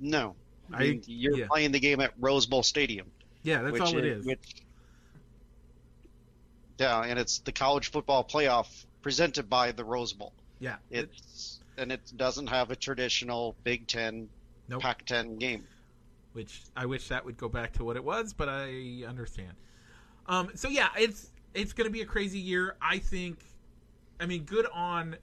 No. I mean, I, you're yeah. playing the game at Rose Bowl Stadium. Yeah, that's all it is. is. Which, yeah, and it's the college football playoff presented by the Rose Bowl. Yeah. It's it, And it doesn't have a traditional Big Ten, nope. Pac ten game. Which I wish that would go back to what it was, but I understand. Um, so, yeah, it's it's going to be a crazy year. I think... I mean, good on,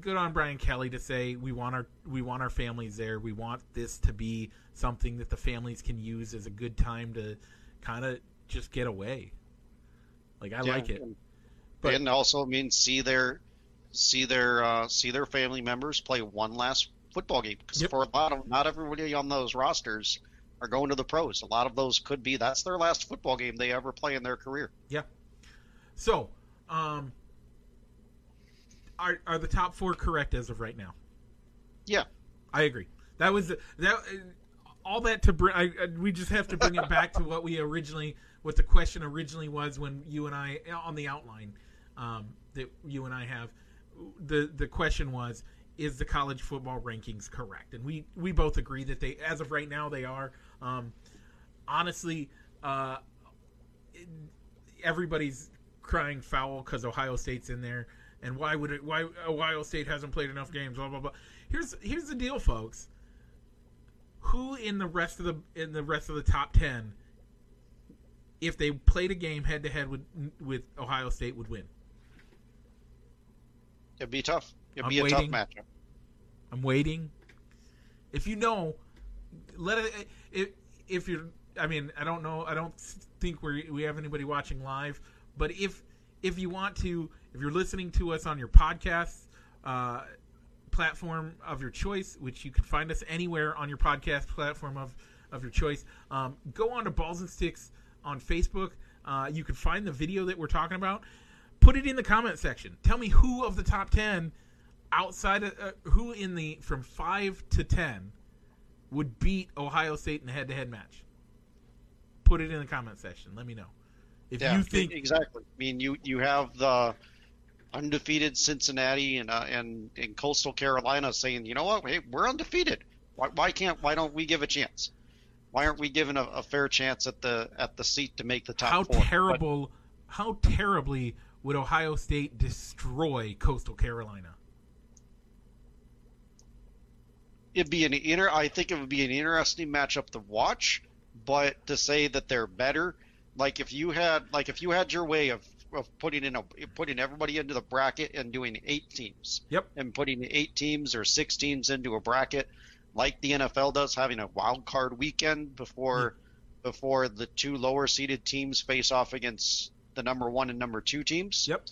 good on Brian Kelly to say we want our we want our families there. We want this to be something that the families can use as a good time to kind of just get away. Like I yeah, like it, and, but and also I mean see their see their uh, see their family members play one last football game, because yep. for a lot of not everybody on those rosters are going to the pros. A lot of those could be that's their last football game they ever play in their career. Yeah. So. Um, Are are the top four correct as of right now? Yeah, I agree. That was that all that to bring. I, we just have to bring it back to what we originally, what the question originally was when you and I on the outline um, that you and I have. The the question was, is the college football rankings correct? And we we both agree that they, as of right now, they are. Um, honestly, uh, everybody's crying foul because Ohio State's in there. And why would it? Why Ohio State hasn't played enough games? Blah blah blah. Here's here's the deal, folks. Who in the rest of the in the rest of the top ten, if they played a game head to head with with Ohio State, would win? It'd be tough. It'd I'm be a waiting. tough matchup. I'm waiting. If you know, let it. If, if you're, I mean, I don't know. I don't think we we have anybody watching live, but if. If you want to, if you're listening to us on your podcast uh, platform of your choice, which you can find us anywhere on your podcast platform of, of your choice, um, go on to Balls and Sticks on Facebook. Uh, you can find the video that we're talking about. Put it in the comment section. Tell me who of the top ten outside of uh, who in the from five to ten would beat Ohio State in a head-to-head match. Put it in the comment section. Let me know. If yeah, you think exactly, I mean, you, you have the undefeated Cincinnati and, uh, and and Coastal Carolina saying, you know what, hey, we're undefeated. Why why can't why don't we give a chance? Why aren't we given a, a fair chance at the at the seat to make the top? How four? terrible! But, how terribly would Ohio State destroy Coastal Carolina? It'd be an inter. I think it would be an interesting matchup to watch, but to say that they're better. Like if you had, like if you had your way of, of putting in a putting everybody into the bracket and doing eight teams. Yep. And putting eight teams or six teams into a bracket, like the N F L does, having a wild card weekend before mm-hmm. before the two lower seeded teams face off against the number one and number two teams. Yep.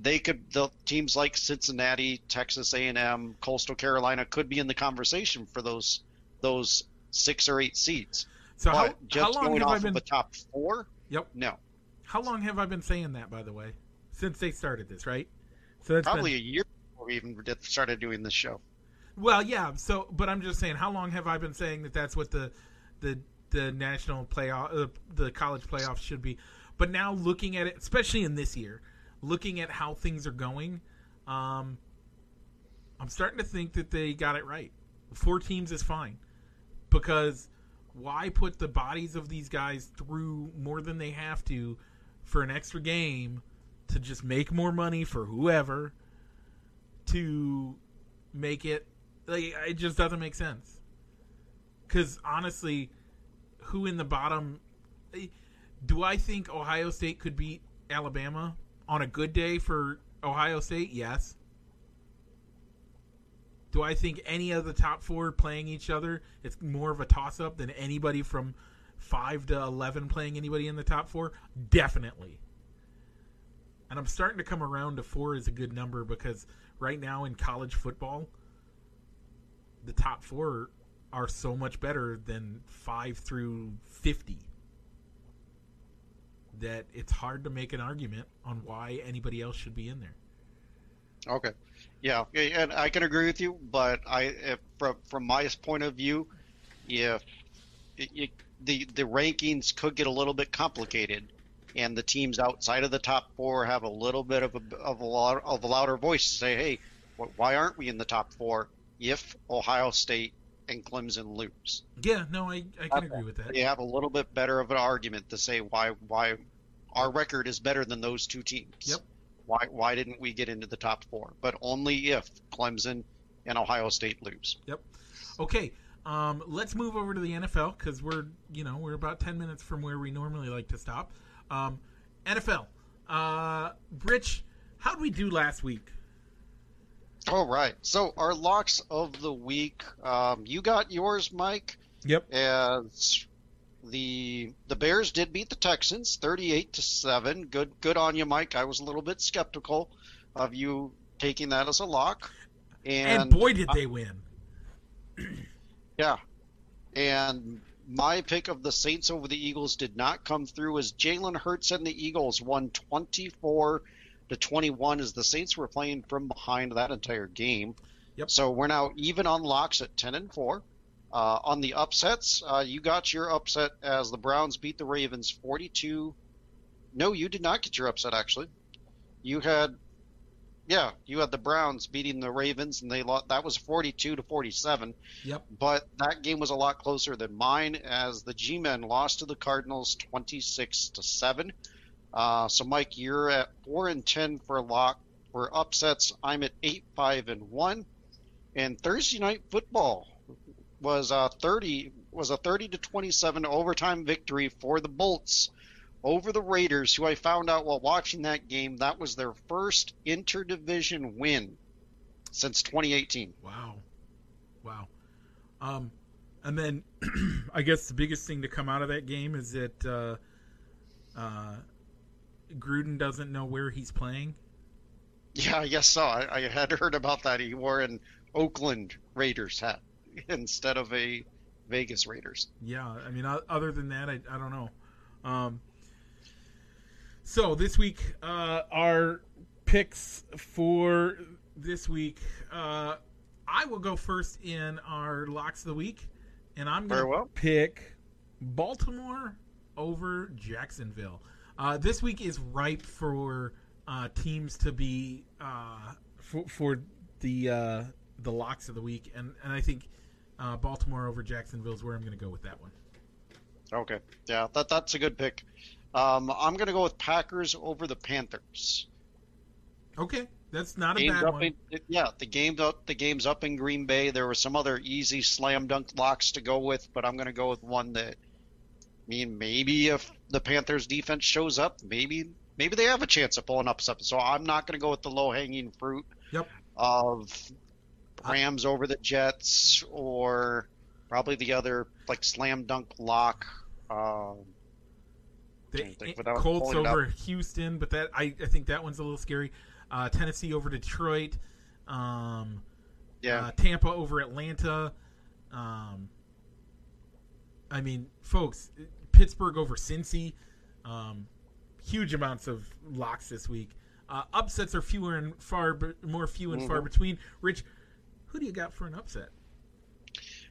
They could the teams like Cincinnati, Texas A and M, Coastal Carolina could be in the conversation for those those six or eight seeds. So how, just how long going have off I been of the top four? Yep. No. How long have I been saying that, by the way, since they started this, right? So that's probably been... a year before we even started doing this show. Well, yeah. So, but I'm just saying, how long have I been saying that that's what the the the national playoff, uh, the college playoffs should be? But now looking at it, especially in this year, looking at how things are going, um, I'm starting to think that they got it right. Four teams is fine, because why put the bodies of these guys through more than they have to for an extra game to just make more money for whoever, to make it like it just doesn't make sense. Because honestly, who in the bottom do I think Ohio State could beat Alabama on a good day for Ohio State? Yes. Do I think any of the top four playing each other, it's more of a toss-up than anybody from five to eleven playing anybody in the top four? Definitely. And I'm starting to come around to four is a good number, because right now in college football, the top four are so much better than five through fifty that it's hard to make an argument on why anybody else should be in there. Okay. Yeah, and I can agree with you, but I, if, from, from my point of view, if it, it, the the rankings could get a little bit complicated, and the teams outside of the top four have a little bit of a of a, loud, of a louder voice to say, hey, why aren't we in the top four if Ohio State and Clemson lose? Yeah, no, I, I can uh, agree with that. They have a little bit better of an argument to say why why our record is better than those two teams. Yep. Why why didn't we get into the top four? But only if Clemson and Ohio State lose. Yep. Okay. Um, let's move over to the N F L, because we're you know we're about ten minutes from where we normally like to stop. Um, N F L. Uh, Rich, how did we do last week? All right. So our locks of the week. Um, you got yours, Mike. Yep. As The the Bears did beat the Texans thirty-eight to seven. Good good on you, Mike. I was a little bit skeptical of you taking that as a lock. And, and boy, did I, they win. Yeah. And my pick of the Saints over the Eagles did not come through, as Jalen Hurts and the Eagles won twenty-four to twenty-one, as the Saints were playing from behind that entire game. Yep. So we're now even on locks at ten and four. Uh, on the upsets, uh, you got your upset as the Browns beat the Ravens forty-two. No, you did not get your upset, actually. You had, yeah, you had the Browns beating the Ravens, and they lost. That was forty-two to forty-seven. Yep. But that game was a lot closer than mine, as the G-Men lost to the Cardinals twenty-six to seven. Uh, so, Mike, you're at four and ten for lock for upsets. I'm at eight, five, and one. And Thursday night football was a thirty was a thirty to twenty-seven overtime victory for the Bolts over the Raiders, who I found out while watching that game, that was their first interdivision win since twenty eighteen. Wow. Wow. Um, and then I guess the biggest thing to come out of that game is that uh, uh, Gruden doesn't know where he's playing. Yeah, I guess so. I, I had heard about that. He wore an Oakland Raiders hat instead of a Vegas Raiders. Yeah, I mean, other than that, I, I don't know. Um, so this week, uh, our picks for this week, uh, I will go first in our locks of the week, and I'm going to well. pick Baltimore over Jacksonville. Uh, this week is ripe for uh, teams to be uh, for, for the uh, the locks of the week, and, and I think Uh, Baltimore over Jacksonville is where I'm going to go with that one. Okay. Yeah, that that's a good pick. Um, I'm going to go with Packers over the Panthers. Okay. That's not game's a bad one. In, yeah, the, game up, the game's up in Green Bay. There were some other easy slam dunk locks to go with, but I'm going to go with one that, I mean, maybe if the Panthers defense shows up, maybe maybe they have a chance of pulling up something. So I'm not going to go with the low-hanging fruit yep. of – Rams over the Jets, or probably the other like slam dunk lock. Um, the, it, Colts over Houston, but that I, I think that one's a little scary. Uh, Tennessee over Detroit. Um, yeah, uh, Tampa over Atlanta. Um, I mean, folks, Pittsburgh over Cincy. Um, huge amounts of locks this week. Uh, upsets are fewer and far, more few and mm-hmm. far between. Rich. Who do you got for an upset?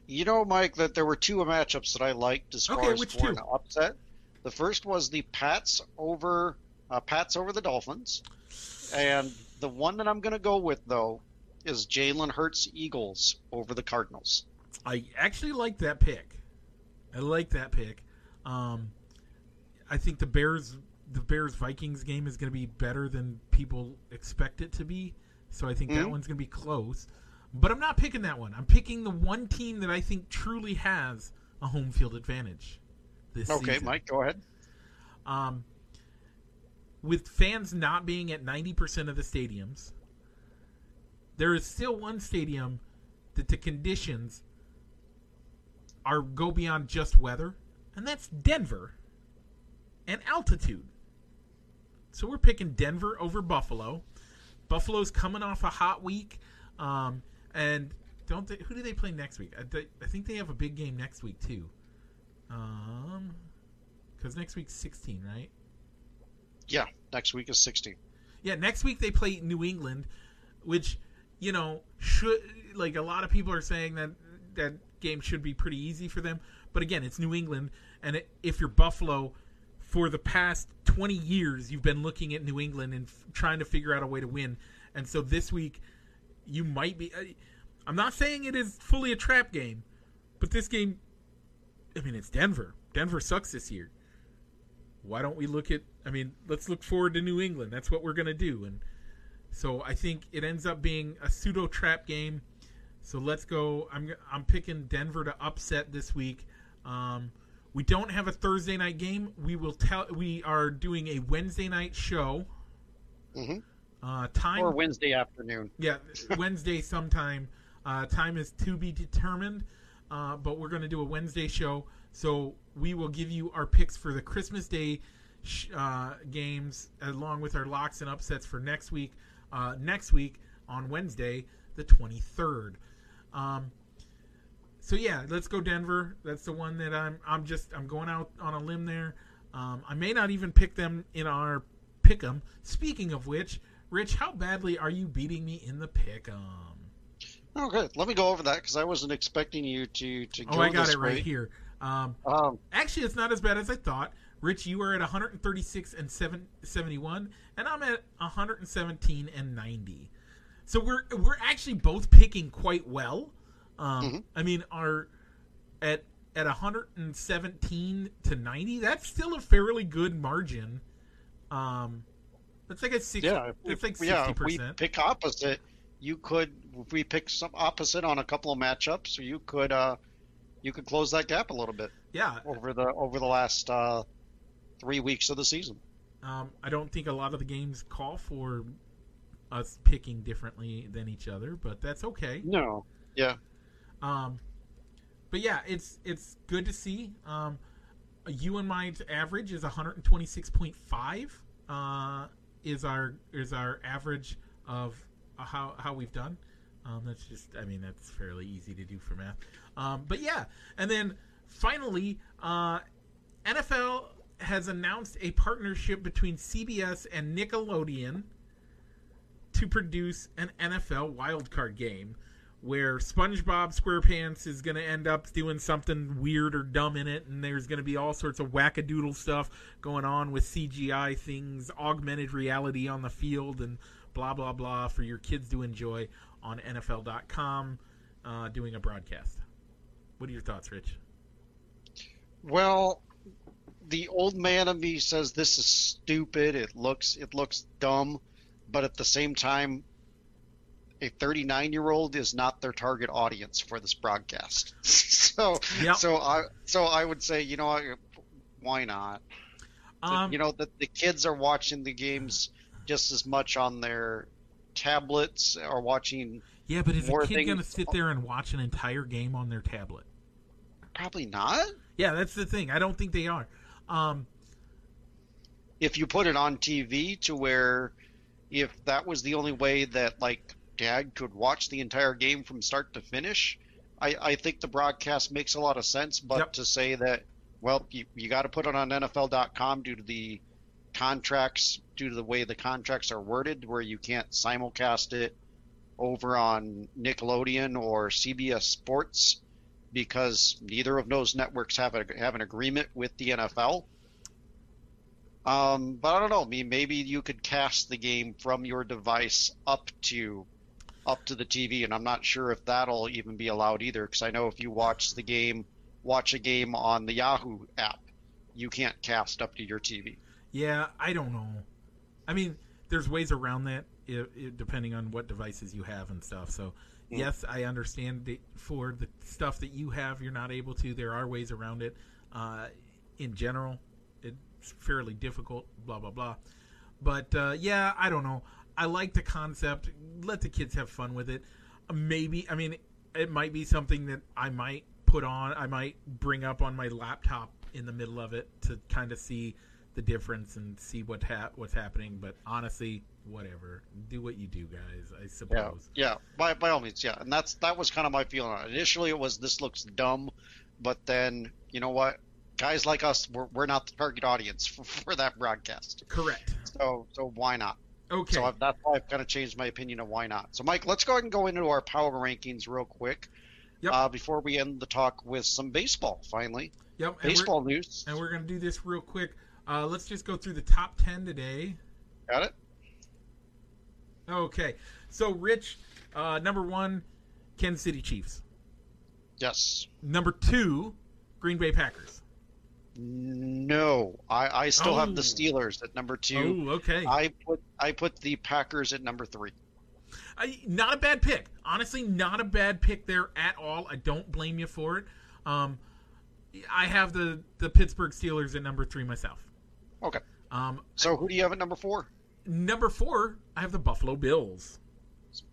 You know, Mike, that there were two matchups that I liked as okay, far as for two? an upset. The first was the Pats over uh, Pats over the Dolphins, and the one that I'm going to go with though is Jalen Hurts Eagles over the Cardinals. I actually like that pick. I like that pick. Um, I think the Bears the Bears Vikings game is going to be better than people expect it to be. So I think mm-hmm. that one's going to be close. But I'm not picking that one. I'm picking the one team that I think truly has a home field advantage this okay, season. Okay, Mike, go ahead. Um, with fans not being at ninety percent of the stadiums, there is still one stadium that the conditions are go beyond just weather, and that's Denver and altitude. So we're picking Denver over Buffalo. Buffalo's coming off a hot week. Um, and don't they, who do they play next week? I, they, I think they have a big game next week too. Um, because next week's sixteen, right? Yeah, next week is sixteen. Yeah, next week they play New England, which, you know, should like a lot of people are saying that that game should be pretty easy for them. But again, it's New England, and it, if you're Buffalo, for the past twenty years you've been looking at New England and f- trying to figure out a way to win, and so this week. You might be. I'm not saying it is fully a trap game, but this game, I mean, it's Denver. Denver sucks this year. Why don't we look at, I mean, let's look forward to New England. That's what we're going to do. And so I think it ends up being a pseudo trap game. So let's go. I'm I'm picking Denver to upset this week. Um, we don't have a Thursday night game. We will tell, we are doing a Wednesday night show. Mm-hmm. Uh, time or Wednesday afternoon. Yeah, Wednesday sometime. Uh, time is to be determined, uh, but we're going to do a Wednesday show. So we will give you our picks for the Christmas Day sh- uh, games, along with our locks and upsets for next week. Uh, next week on Wednesday, the twenty-third. Um, so yeah, let's go Denver. That's the one that I'm. I'm just. I'm going out on a limb there. Um, I may not even pick them in our pick 'em. Speaking of which. Rich, how badly are you beating me in the pick-em? Oh, good. Let me go over that because I wasn't expecting you to, to go this way. Oh, I got it right here. Um, um, actually, it's not as bad as I thought. Rich, you are at one thirty-six and seventy-one, and I'm at one seventeen and ninety. So we're we're actually both picking quite well. Um, mm-hmm. I mean, our at at one seventeen to ninety, that's still a fairly good margin. Um. That's like a sixty. Yeah, if, like sixty percent. Yeah, if we pick opposite, you could. If we pick some opposite on a couple of matchups, you could. Uh, you could close that gap a little bit. Yeah. Over the over the last uh, three weeks of the season. Um, I don't think a lot of the games call for us picking differently than each other, but that's okay. No. Yeah. Um, but yeah, it's it's good to see. Um, you and my average is one twenty-six point five. Uh. Is our is our average of how how we've done? Um, that's just I mean that's fairly easy to do for math. Um, but yeah, and then finally, uh, N F L has announced a partnership between C B S and Nickelodeon to produce an N F L wildcard game, where SpongeBob SquarePants is going to end up doing something weird or dumb in it, and there's going to be all sorts of wackadoodle stuff going on with C G I things, augmented reality on the field, and blah, blah, blah for your kids to enjoy on N F L dot com uh, doing a broadcast. What are your thoughts, Rich? Well, the old man of me says this is stupid. It looks, it looks dumb, but at the same time, a thirty-nine-year-old is not their target audience for this broadcast. so, yep. so I, so I would say, you know, why not? Um, you know, the, the kids are watching the games just as much on their tablets or watching. Yeah, but is a kid going to sit there and watch an entire game on their tablet? Probably not. Yeah, that's the thing. I don't think they are. Um, if you put it on T V to where, if that was the only way that like. Dad could watch the entire game from start to finish, I, I think the broadcast makes a lot of sense. But yep. to say that, well, you, you got to put it on N F L dot com due to the contracts, due to the way the contracts are worded, where you can't simulcast it over on Nickelodeon or C B S Sports, because neither of those networks have a, have an agreement with the N F L. Um, but I don't know. I mean, maybe you could cast the game from your device up to up to the T V, and I'm not sure if that'll even be allowed either, because I know if you watch the game, watch a game on the Yahoo app, you can't cast up to your T V. Yeah, I don't know. I mean, there's ways around that, it, it, depending on what devices you have and stuff. So, mm. yes, I understand that for the stuff that you have, you're not able to. There are ways around it. Uh, in general, it's fairly difficult, blah, blah, blah. But, uh, yeah, I don't know. I like the concept. Let the kids have fun with it. Maybe, I mean, it might be something that I might put on. I might bring up on my laptop in the middle of it to kind of see the difference and see what ha- what's happening. But honestly, whatever. Do what you do, guys, I suppose. Yeah, yeah. By, by all means, yeah. And that's that was kind of my feeling on it. Initially, it was, this looks dumb. But then, you know what? Guys like us, we're, we're not the target audience for, for that broadcast. Correct. So, so why not? Okay. So I've, that's why I've kind of changed my opinion of why not. So, Mike, let's go ahead and go into our power rankings real quick. Yep. Uh, before we end the talk with some baseball, finally. Yep. Baseball and news. And we're going to do this real quick. Uh, let's just go through the top ten today. Got it. Okay. So, Rich, uh, number one, Kansas City Chiefs. Yes. Number two, Green Bay Packers. No, I, I still oh. have the Steelers at number two. Oh, okay. I put I put the Packers at number three. I, not a bad pick. Honestly, not a bad pick there at all. I don't blame you for it. Um, I have the, the Pittsburgh Steelers at number three myself. Okay. Um, so who do you have at number four? Number four, I have the Buffalo Bills.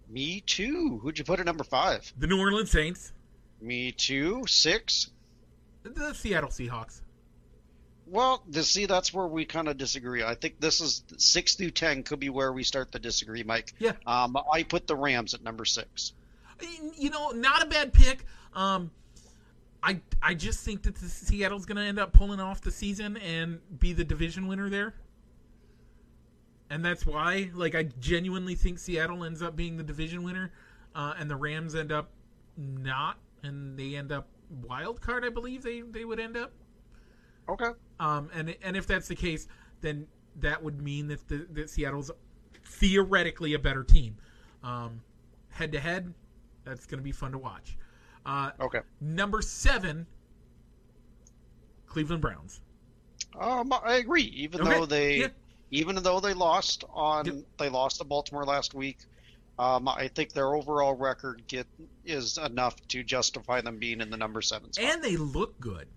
Me too. Who'd you put at number five? The New Orleans Saints. Me too. Six? The Seattle Seahawks. Well, see, that's where we kind of disagree. I think this is six through ten could be where we start to disagree, Mike. Yeah. Um, I put the Rams at number six. You know, not a bad pick. Um, I I just think that the Seattle's going to end up pulling off the season and be the division winner there. And that's why, like, I genuinely think Seattle ends up being the division winner, uh, and the Rams end up not, and they end up wild card, I believe they, they would end up. Okay. Um, and and if that's the case, then that would mean that the, that Seattle's theoretically a better team, um, head to head. That's going to be fun to watch. Uh, okay. Number seven, Cleveland Browns. Um, I agree. Even okay. though they, yeah. even though they lost on, yep. they lost to Baltimore last week. Um, I think their overall record get is enough to justify them being in the number seven spot. And they look good.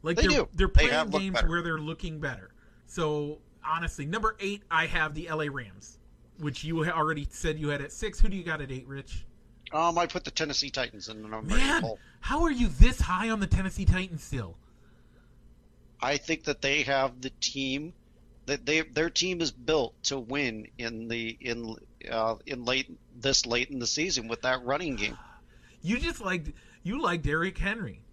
Like they they're, do. They're playing they games where they're looking better. So, honestly, number eight, I have the L A Rams, which you already said you had at six. Who do you got at eight, Rich? Um, I put the Tennessee Titans in the number eight. Man, how are you this high on the Tennessee Titans still? I think that they have the team that they their team is built to win in the in uh, in late this late in the season with that running game. You just like you like Derrick Henry.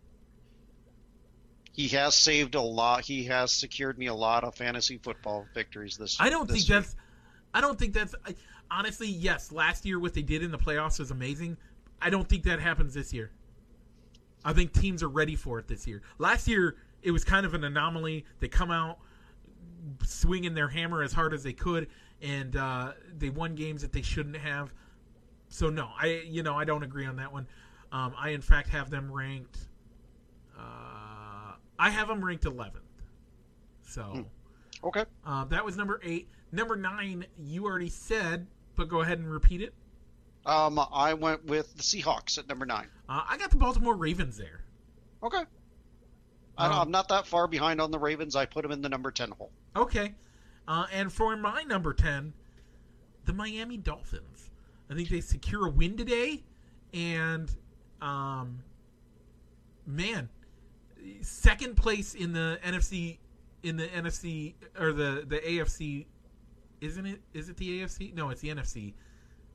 He has saved a lot. He has secured me a lot of fantasy football victories this year. I don't think that's – I don't think that's – honestly, yes, last year what they did in the playoffs was amazing. I don't think that happens this year. I think teams are ready for it this year. Last year it was kind of an anomaly. They come out swinging their hammer as hard as they could, and uh, they won games that they shouldn't have. So, no, I you know, I don't agree on that one. Um, I, in fact, have them ranked uh, – I have them ranked eleventh. So, okay. Uh, that was number eight. Number nine, you already said, but go ahead and repeat it. Um, I went with the Seahawks at number nine. Uh, I got the Baltimore Ravens there. Okay. Um, I don't, I'm not that far behind on the Ravens. I put them in the number ten hole. Okay. Uh, and for my number ten, the Miami Dolphins. I think they secure a win today. And, um, man... second place in the N F C, in the N F C or the, the A F C, isn't it? Is it the A F C? No, it's the N F C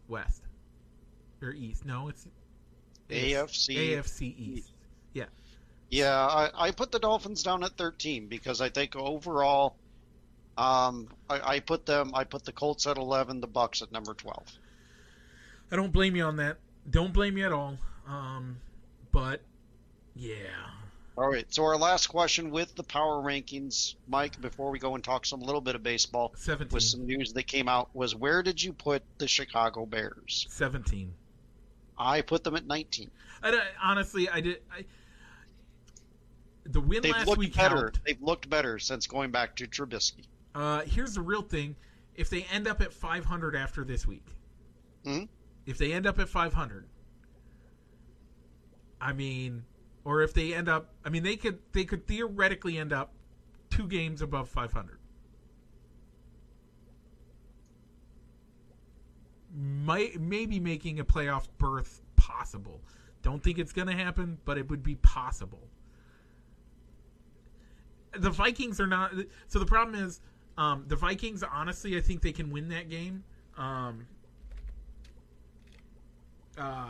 West or East. No, it's A F C A F C East. Yeah, yeah. I, I put the Dolphins down at thirteen because I think overall, um, I, I put them. I put the Colts at eleven, the Bucks at number twelve. I don't blame you on that. Don't blame you at all. Um, but, yeah. All right, so our last question with the power rankings, Mike, before we go and talk some little bit of baseball seventeen with some news that came out, was where did you put the Chicago Bears? seventeen. I put them at nineteen. I, I, honestly, I did. I, the win They've last week better. Helped. They've looked better since going back to Trubisky. Uh, here's the real thing. If they end up at five hundred after this week, mm-hmm. if they end up at five hundred, I mean, or if they end up, I mean, they could they could theoretically end up two games above five hundred. Might, maybe making a playoff berth possible. Don't think it's going to happen, but it would be possible. The Vikings are not. So the problem is, um, the Vikings, honestly, I think they can win that game. Um, uh,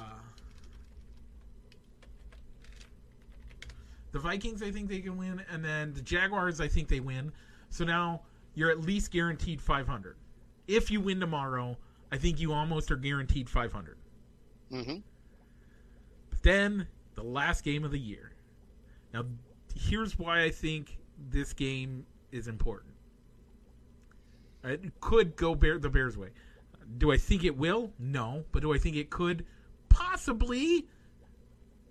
the Vikings, I think they can win. And then the Jaguars, I think they win. So now you're at least guaranteed five hundred. If you win tomorrow, I think you almost are guaranteed five hundred. Mm-hmm. But then the last game of the year. Now, here's why I think this game is important. It could go bear, the Bears' way. Do I think it will? No. But do I think it could? Possibly.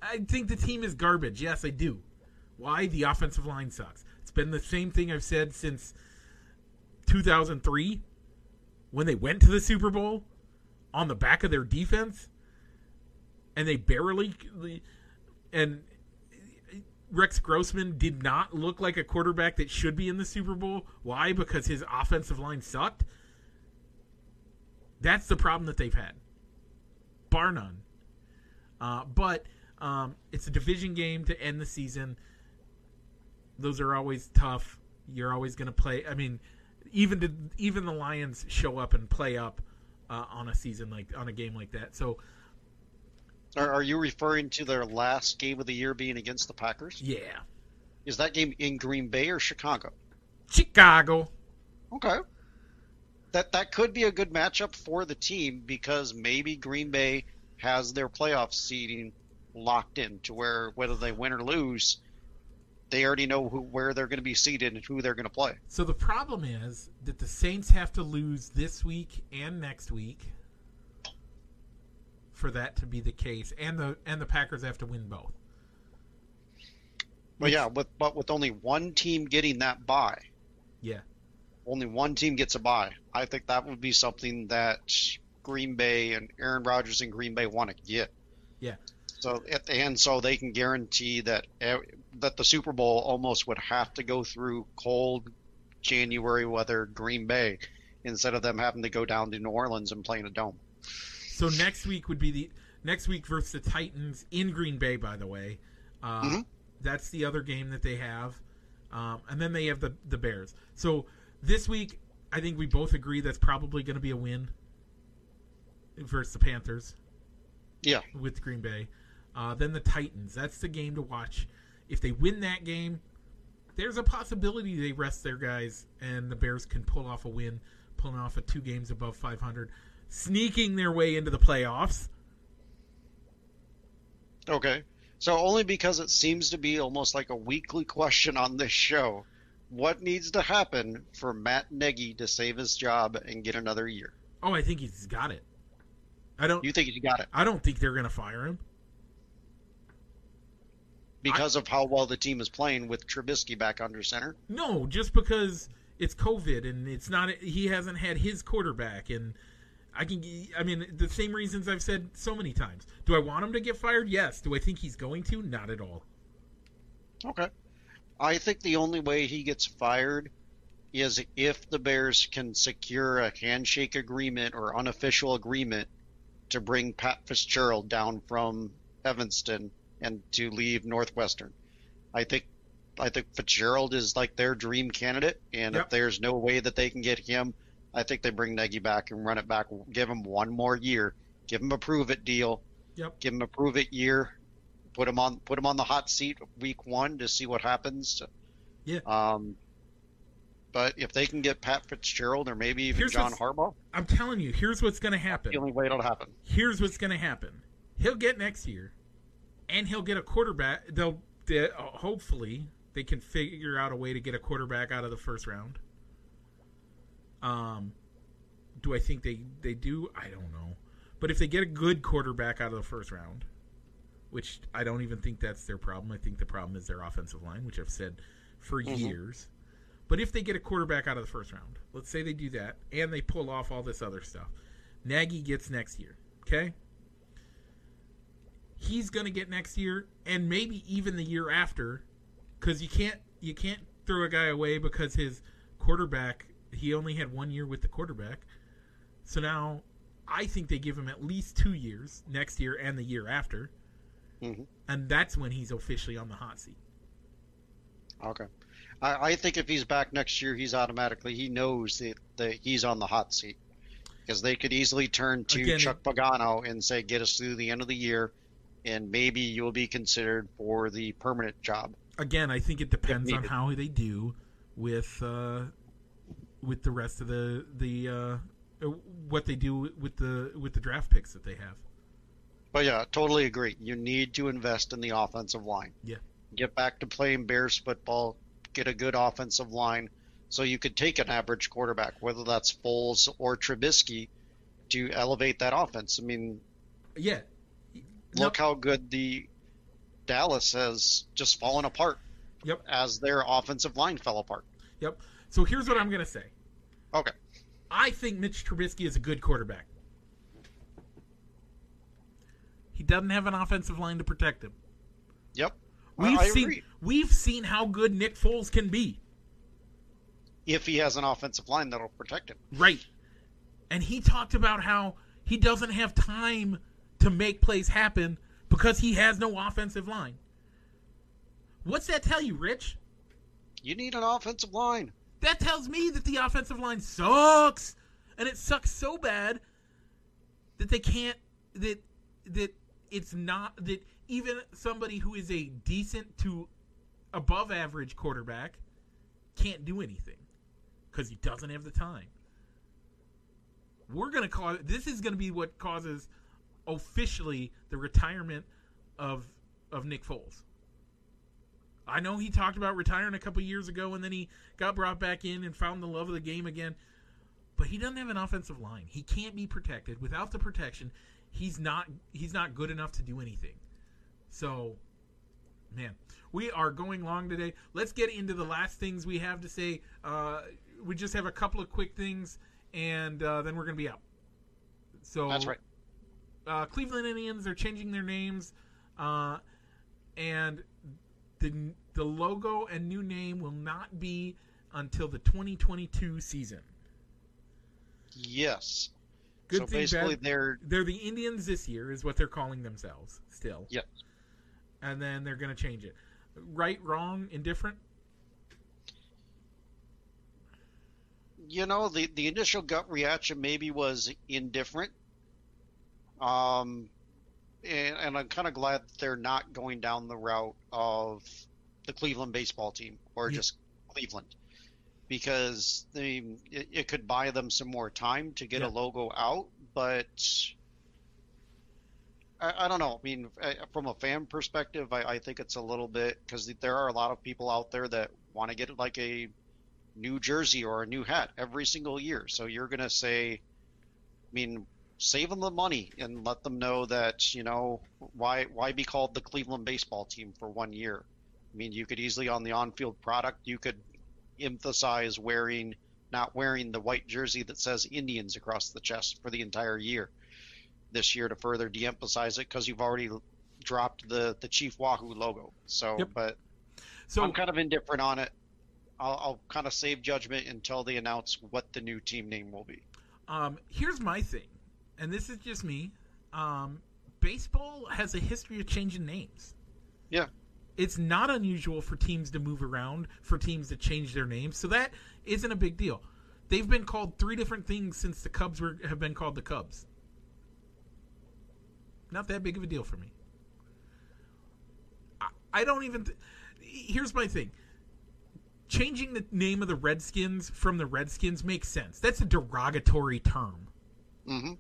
I think the team is garbage. Yes, I do. Why? The offensive line sucks. It's been the same thing I've said since two thousand three when they went to the Super Bowl on the back of their defense, and they barely and Rex Grossman did not look like a quarterback that should be in the Super Bowl. Why? Because his offensive line sucked. That's the problem that they've had, bar none. Uh, but um, it's a division game to end the season. Those are always tough. You're always going to play. I mean, even to, even the Lions show up and play up uh, on a season like on a game like that. So. Are you referring to their last game of the year being against the Packers? Yeah. Is that game in Green Bay or Chicago? Chicago. Okay. That that could be a good matchup for the team because maybe Green Bay has their playoff seeding locked in to where whether they win or lose, they already know who where they're going to be seeded and who they're going to play. So the problem is that the Saints have to lose this week and next week for that to be the case, and the and the Packers have to win both. Well, yeah, with, but with only one team getting that bye. Yeah. Only one team gets a bye. I think that would be something that Green Bay and Aaron Rodgers and Green Bay want to get. Yeah. So at the end, so they can guarantee that that the Super Bowl almost would have to go through cold January weather Green Bay instead of them having to go down to New Orleans and play in a dome. So next week would be the next week versus the Titans in Green Bay, by the way. Uh, mm-hmm. That's the other game that they have. Um, and then they have the, the Bears. So this week, I think we both agree that's probably going to be a win versus the Panthers. Yeah. With Green Bay. Uh, then the Titans. That's the game to watch. If they win that game, there's a possibility they rest their guys and the Bears can pull off a win, pulling off a two games above five hundred. Sneaking their way into the playoffs. Okay. So only because it seems to be almost like a weekly question on this show, what needs to happen for Matt Nagy to save his job and get another year? Oh, I think he's got it. I don't. You think he's got it? I don't think they're going to fire him. Because I, of how well the team is playing with Trubisky back under center? No, just because it's COVID and it's not. He hasn't had his quarterback and I can. I mean, the same reasons I've said so many times. Do I want him to get fired? Yes. Do I think he's going to? Not at all. Okay. I think the only way he gets fired is if the Bears can secure a handshake agreement or unofficial agreement to bring Pat Fitzgerald down from Evanston and to leave Northwestern. I think I think Fitzgerald is like their dream candidate, and yep. If there's no way that they can get him, I think they bring Nagy back and run it back. Give him one more year. Give him a prove-it deal. Yep. Give him a prove-it year. Put him on. Put him on the hot seat week one to see what happens. Yeah. Um. But if they can get Pat Fitzgerald or maybe even here's John Harbaugh. I'm telling you, here's what's going to happen. The only way it'll happen. Here's what's going to happen. He'll get next year, and he'll get a quarterback. They'll, they'll hopefully they can figure out a way to get a quarterback out of the first round. Um, do I think they, they do? I don't know. But if they get a good quarterback out of the first round, which I don't even think that's their problem. I think the problem is their offensive line, which I've said for mm-hmm. years. But if they get a quarterback out of the first round, let's say they do that, and they pull off all this other stuff, Nagy gets next year, okay? He's going to get next year, and maybe even the year after, because you can't you can't throw a guy away because his quarterback, he only had one year with the quarterback. So now I think they give him at least two years, next year and the year after, mm-hmm. and that's when he's officially on the hot seat. Okay. I think if he's back next year, he's automatically, he knows that, that he's on the hot seat, because they could easily turn to Again, Chuck Pagano and say, get us through the end of the year, and maybe you'll be considered for the permanent job. Again, I think it depends on how they do with uh, with the rest of the the uh, what they do with the with the draft picks that they have. But yeah, totally agree. You need to invest in the offensive line. Yeah, get back to playing Bears football. Get a good offensive line, so you could take an average quarterback, whether that's Foles or Trubisky, to elevate that offense. I mean, yeah, look no. how good the Dallas has just fallen apart. Yep, as their offensive line fell apart. Yep. So here's what I'm gonna say. Okay. I think Mitch Trubisky is a good quarterback. He doesn't have an offensive line to protect him. Yep. We've seen, we've seen how good Nick Foles can be. If he has an offensive line that'll protect him. Right. And he talked about how he doesn't have time to make plays happen because he has no offensive line. What's that tell you, Rich? You need an offensive line. That tells me that the offensive line sucks. And it sucks so bad that they can't, that, that it's not, that even somebody who is a decent to above average quarterback can't do anything because he doesn't have the time. We're going to cause, this is going to be what causes officially the retirement of, of Nick Foles. I know he talked about retiring a couple years ago and then he got brought back in and found the love of the game again, but he doesn't have an offensive line. He can't be protected. Without the protection, he's not, he's not good enough to do anything. So, man, we are going long today. Let's get into the last things we have to say. Uh, we just have a couple of quick things, and uh, then we're going to be out. So that's right. Uh, Cleveland Indians are changing their names, uh, and the the logo and new name will not be until the twenty twenty-two season. Yes. Good so thing basically bad. they're they're the Indians this year is what they're calling themselves still. Yes. And then they're going to change it. Right, wrong, indifferent? You know, the, the initial gut reaction maybe was indifferent. Um, and, and I'm kind of glad that they're not going down the route of the Cleveland baseball team or yeah. just Cleveland. Because they, it, it could buy them some more time to get yeah. a logo out, but... I don't know. I mean, from a fan perspective, I, I think it's a little bit because there are a lot of people out there that want to get like a new jersey or a new hat every single year. So you're going to say, I mean, save them the money and let them know that, you know, why why be called the Cleveland baseball team for one year? I mean, you could easily on the on-field product, you could emphasize wearing, not wearing the white jersey that says Indians across the chest for the entire year. This year to further de-emphasize it because you've already dropped the, the Chief Wahoo logo. So, yep. but so, I'm kind of indifferent on it. I'll, I'll kind of save judgment until they announce what the new team name will be. Um, here's my thing, and this is just me. Um, baseball has a history of changing names. Yeah. It's not unusual for teams to move around, for teams to change their names. So that isn't a big deal. They've been called three different things since the Cubs were, have been called the Cubs. Not that big of a deal for me. I, I don't even... Th- Here's my thing. changing the name of the Redskins from the Redskins makes sense. That's a derogatory term. Mm-hmm.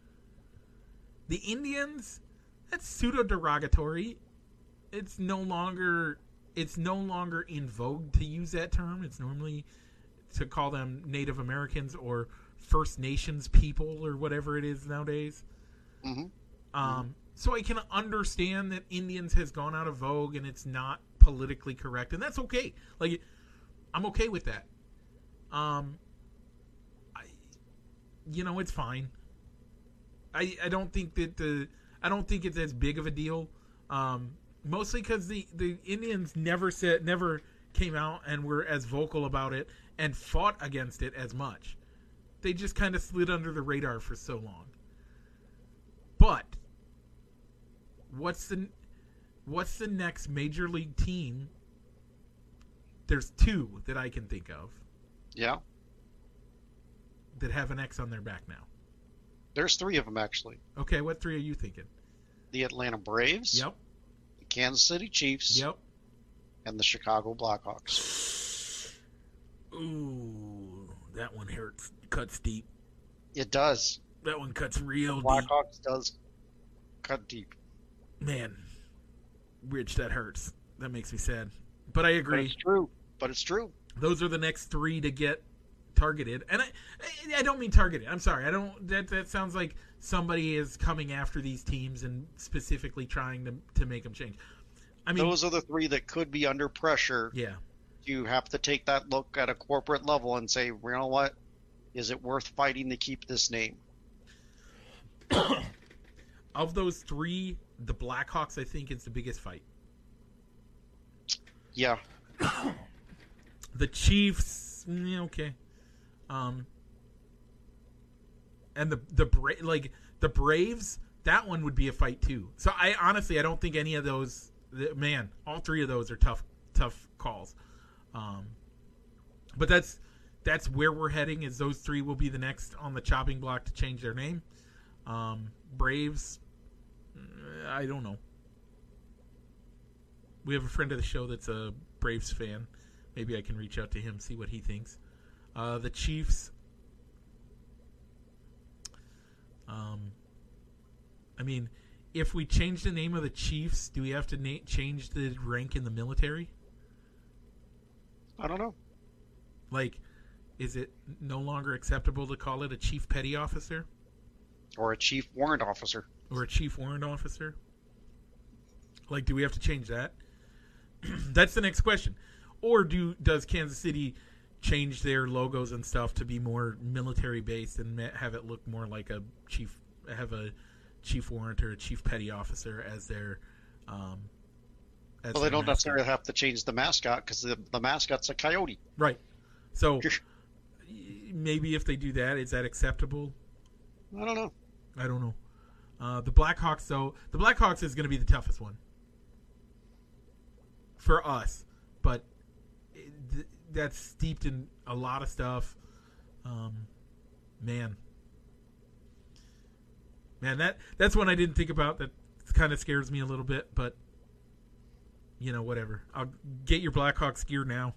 The Indians, that's pseudo-derogatory. It's no longer it's no longer in vogue to use that term. It's normally to call them Native Americans or First Nations people or whatever it is nowadays. Mm-hmm. Um, so I can understand that Indians has gone out of vogue and it's not politically correct, and that's okay. Like, I'm okay with that. Um, I, you know, it's fine. I I don't think that the I don't think it's as big of a deal. Um, mostly because the the Indians never said never came out and were as vocal about it and fought against it as much. They just kind of slid under the radar for so long. But what's the what's the next major league team? There's two that I can think of. Yeah. That have an X on their back now. There's three of them, actually. Okay, what three are you thinking? The Atlanta Braves. Yep. The Kansas City Chiefs. Yep. And the Chicago Blackhawks. Ooh, that one hurts. Cuts deep. It does. That one cuts real deep. Blackhawks does cut deep. Man, Rich, that hurts. That makes me sad. But I agree. But it's true. But it's true. Those are the next three to get targeted. And I I don't mean targeted. I'm sorry. I don't that that sounds like somebody is coming after these teams and specifically trying to to make them change. I mean, those are the three that could be under pressure. Yeah. You have to take that look at a corporate level and say, you know what? Is it worth fighting to keep this name? Of those three, the Blackhawks, I think, is the biggest fight. Yeah. The Chiefs, okay. Um, and the the Bra- like the Braves, that one would be a fight too. So I honestly, I don't think any of those. Man, all three of those are tough, tough calls. Um, but that's that's where we're heading. Is those three will be the next on the chopping block to change their name. Um, Braves, I don't know. We have a friend of the show that's a Braves fan. Maybe I can reach out to him, see what he thinks. Uh, the Chiefs. Um, I mean, if we change the name of the Chiefs, do we have to na- change the rank in the military? I don't know. Like, is it no longer acceptable to call it a chief petty officer? Or a chief warrant officer. Or a chief warrant officer? Like, do we have to change that? That's the next question. Or do does Kansas City change their logos and stuff to be more military based and have it look more like a chief have a chief warrant or a chief petty officer as their um as well? They don't mascot. Necessarily have to change the mascot because the, the mascot's a coyote, right? So maybe if they do that, is that acceptable? I don't know. I don't know. Uh, the Blackhawks, though, the Blackhawks is going to be the toughest one for us, but th- that's steeped in a lot of stuff. Um, man, man, that that's one I didn't think about. That kind of scares me a little bit, but you know, whatever. I'll get your Blackhawks gear now.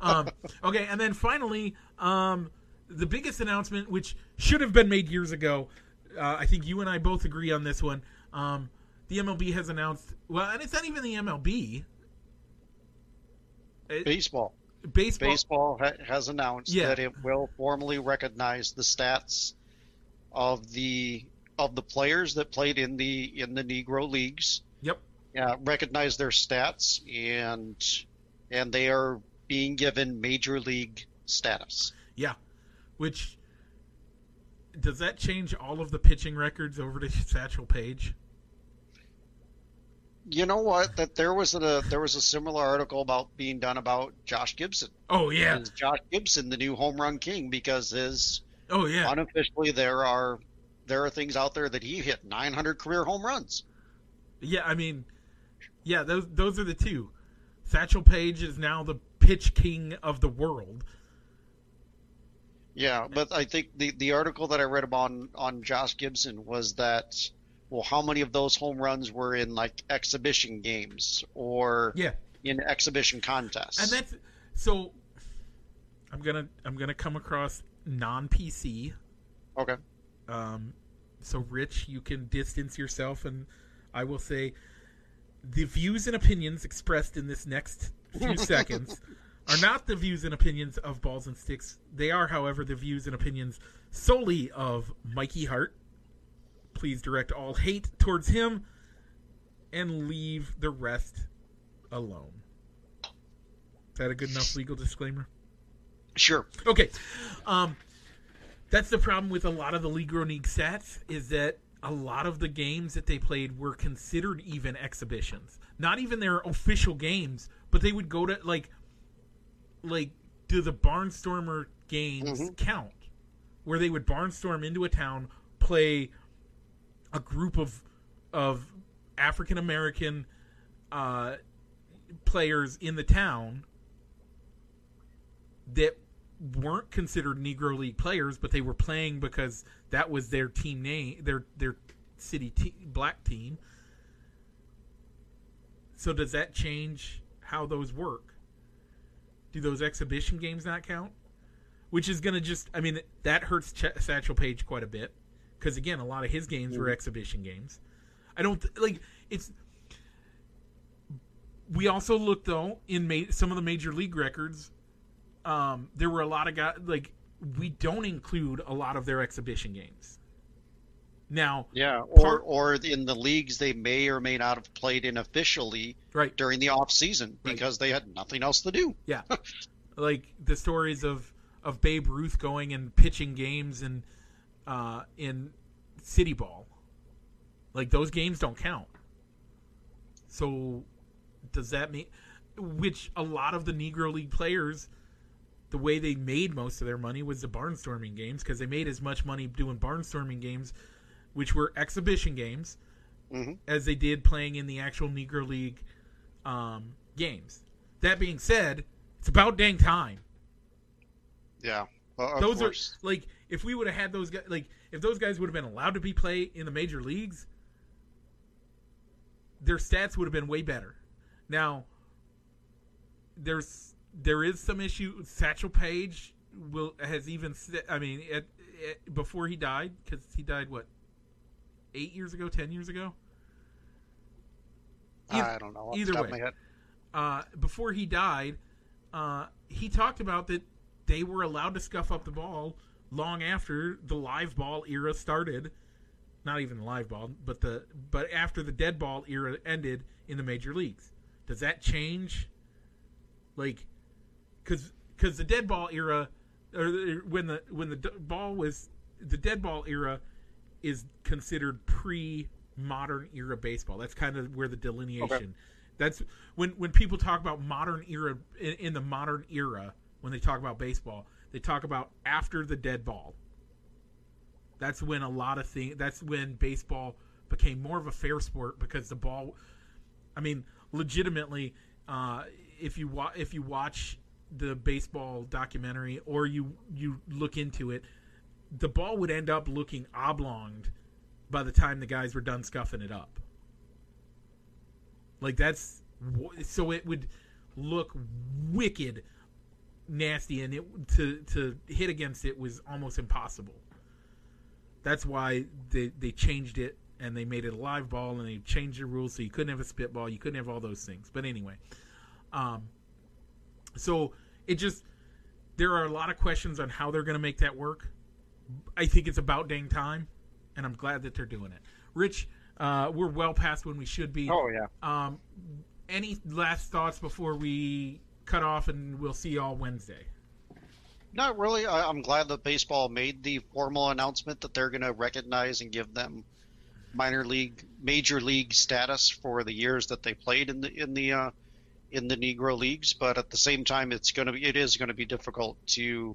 um, okay, and then finally, um, the biggest announcement, which should have been made years ago. Uh, I think you and I both agree on this one. Um, the M L B has announced, well, and it's not even the M L B. It, baseball. Baseball. Baseball ha- has announced yeah. that it will formally recognize the stats of the of the players that played in the in the Negro Leagues. Yep. Uh, recognize their stats, and and they are being given major league status. Yeah, which. Does that change all of the pitching records over to Satchel Paige? You know what? That there was a there was a similar article about being done about Josh Gibson. Oh yeah, is Josh Gibson the new home run king? Because his oh yeah, unofficially there are there are things out there that he hit nine hundred career home runs. Yeah, I mean, yeah, those those are the two. Satchel Paige is now the pitch king of the world. Yeah, but I think the, the article that I read about on, on Josh Gibson was that, well, how many of those home runs were in, like, exhibition games or yeah. in exhibition contests? And that's So I'm gonna I'm gonna come across non-P C. Okay. Um, so Rich, you can distance yourself, and I will say the views and opinions expressed in this next few seconds are not the views and opinions of Balls and Sticks. They are, however, the views and opinions solely of Mikey Hart. Please direct all hate towards him and leave the rest alone. Is that a good enough legal disclaimer? Sure. Okay. Um, that's the problem with a lot of the League Ronique sets, is that a lot of the games that they played were considered even exhibitions. Not even their official games, but they would go to, like, like do the barnstormer games mm-hmm. count? Where they would barnstorm into a town, play a group of of African American uh, players in the town that weren't considered Negro League players, but they were playing because that was their team name, their their city te- black team. So does that change how those work? Do those exhibition games not count? Which is going to just, I mean, that hurts Ch- Satchel Paige quite a bit. Because, again, a lot of his games were exhibition games. I don't, th- like, it's. We also looked, though, in ma- some of the major league records. Um, there were a lot of guys, like, we don't include a lot of their exhibition games. Now, yeah, or, part- or in the leagues they may or may not have played in officially right. during the off season because right. they had nothing else to do. Yeah, like the stories of, of Babe Ruth going and pitching games in uh, in City Ball, like those games don't count. So does that mean? Which a lot of the Negro League players, the way they made most of their money was the barnstorming games because they made as much money doing barnstorming games, which were exhibition games, mm-hmm. as they did playing in the actual Negro League um, games. That being said, it's about dang time. Yeah, well, of those course. Are like if we would have had those guys, like if those guys would have been allowed to be play in the major leagues, their stats would have been way better. Now, there's there is some issue. Satchel Paige will has even I mean at, at, before he died, because he died what. Eight years ago, ten years ago. Either, I don't know. I'll either way, my head. Uh, before he died, uh, he talked about that they were allowed to scuff up the ball long after the live ball era started. Not even the live ball, but the but after the dead ball era ended in the major leagues. Does that change? Like, because because the dead ball era, or when the when the ball was the dead ball era. Is considered pre-modern era baseball. That's kind of where the delineation. Okay. That's when when people talk about modern era in, in the modern era. When they talk about baseball, they talk about after the dead ball. That's when a lot of things. That's when baseball became more of a fair sport because the ball. I mean, legitimately, uh, if you wa- if you watch the baseball documentary or you you look into it. The ball would end up looking oblonged by the time the guys were done scuffing it up. Like that's so it would look wicked nasty, and it to to hit against it was almost impossible. That's why they they changed it and they made it a live ball and they changed the rules so you couldn't have a spitball, you couldn't have all those things. But anyway, um, so it just there are a lot of questions on how they're going to make that work. I think it's about dang time, and I'm glad that they're doing it. Rich, uh, we're well past when we should be. Oh, yeah. Um, any last thoughts before we cut off and we'll see y'all Wednesday? Not really. I, I'm glad that baseball made the formal announcement that they're going to recognize and give them minor league, major league status for the years that they played in the in the uh, in the Negro leagues. But at the same time, it's going to be it is going to be difficult to. to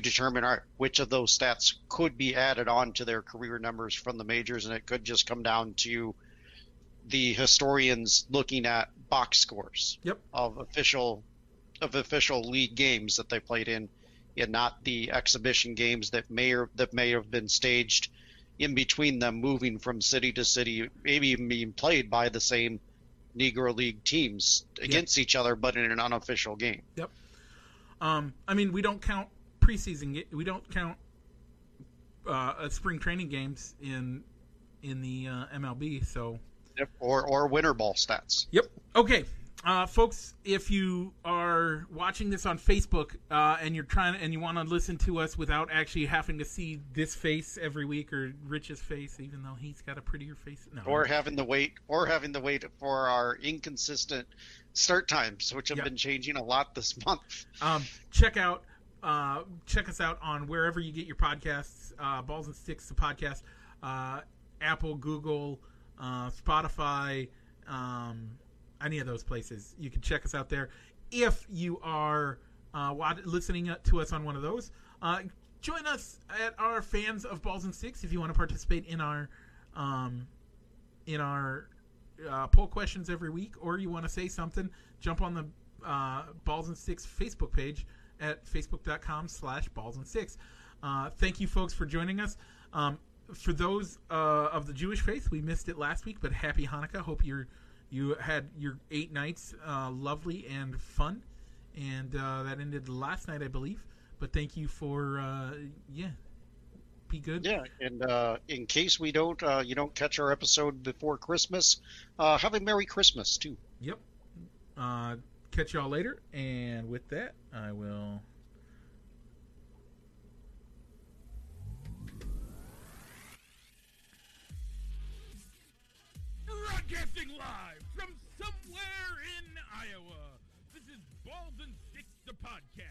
determine which of those stats could be added on to their career numbers from the majors, and it could just come down to the historians looking at box scores yep. of official of official league games that they played in, and not the exhibition games that may or that may have been staged in between them, moving from city to city, maybe even being played by the same Negro League teams against yep. each other, but in an unofficial game. Yep. Um, I mean, we don't count preseason. We don't count uh, spring training games in in the uh, M L B. So, yep, or or winter ball stats. Yep. Okay, uh, folks, if you are watching this on Facebook uh, and you're trying and you want to listen to us without actually having to see this face every week or Rich's face, even though he's got a prettier face, no, or having to wait, or having to wait for our inconsistent start times, which have yep. been changing a lot this month. Um, check out, uh, check us out on wherever you get your podcasts. Uh, Balls and Sticks, the podcast, uh, Apple, Google, uh, Spotify, um, any of those places. You can check us out there. If you are uh, listening to us on one of those, uh, join us at our Fans of Balls and Sticks if you want to participate in our um, in our. Uh, poll questions every week, or you want to say something, jump on the uh, Balls and Sticks Facebook page at facebook dot com slash balls and sticks. Uh, thank you, folks, for joining us. Um, for those uh, of the Jewish faith, we missed it last week, but happy Hanukkah. Hope you're, you had your eight nights uh, lovely and fun, and uh, that ended last night, I believe. But thank you for, uh, yeah. Be good. Yeah, and uh, in case we don't, uh, you don't catch our episode before Christmas, uh, have a Merry Christmas, too. Yep. Uh, catch y'all later, and with that, I will... Broadcasting live from somewhere in Iowa, this is Balls and Sticks, the podcast.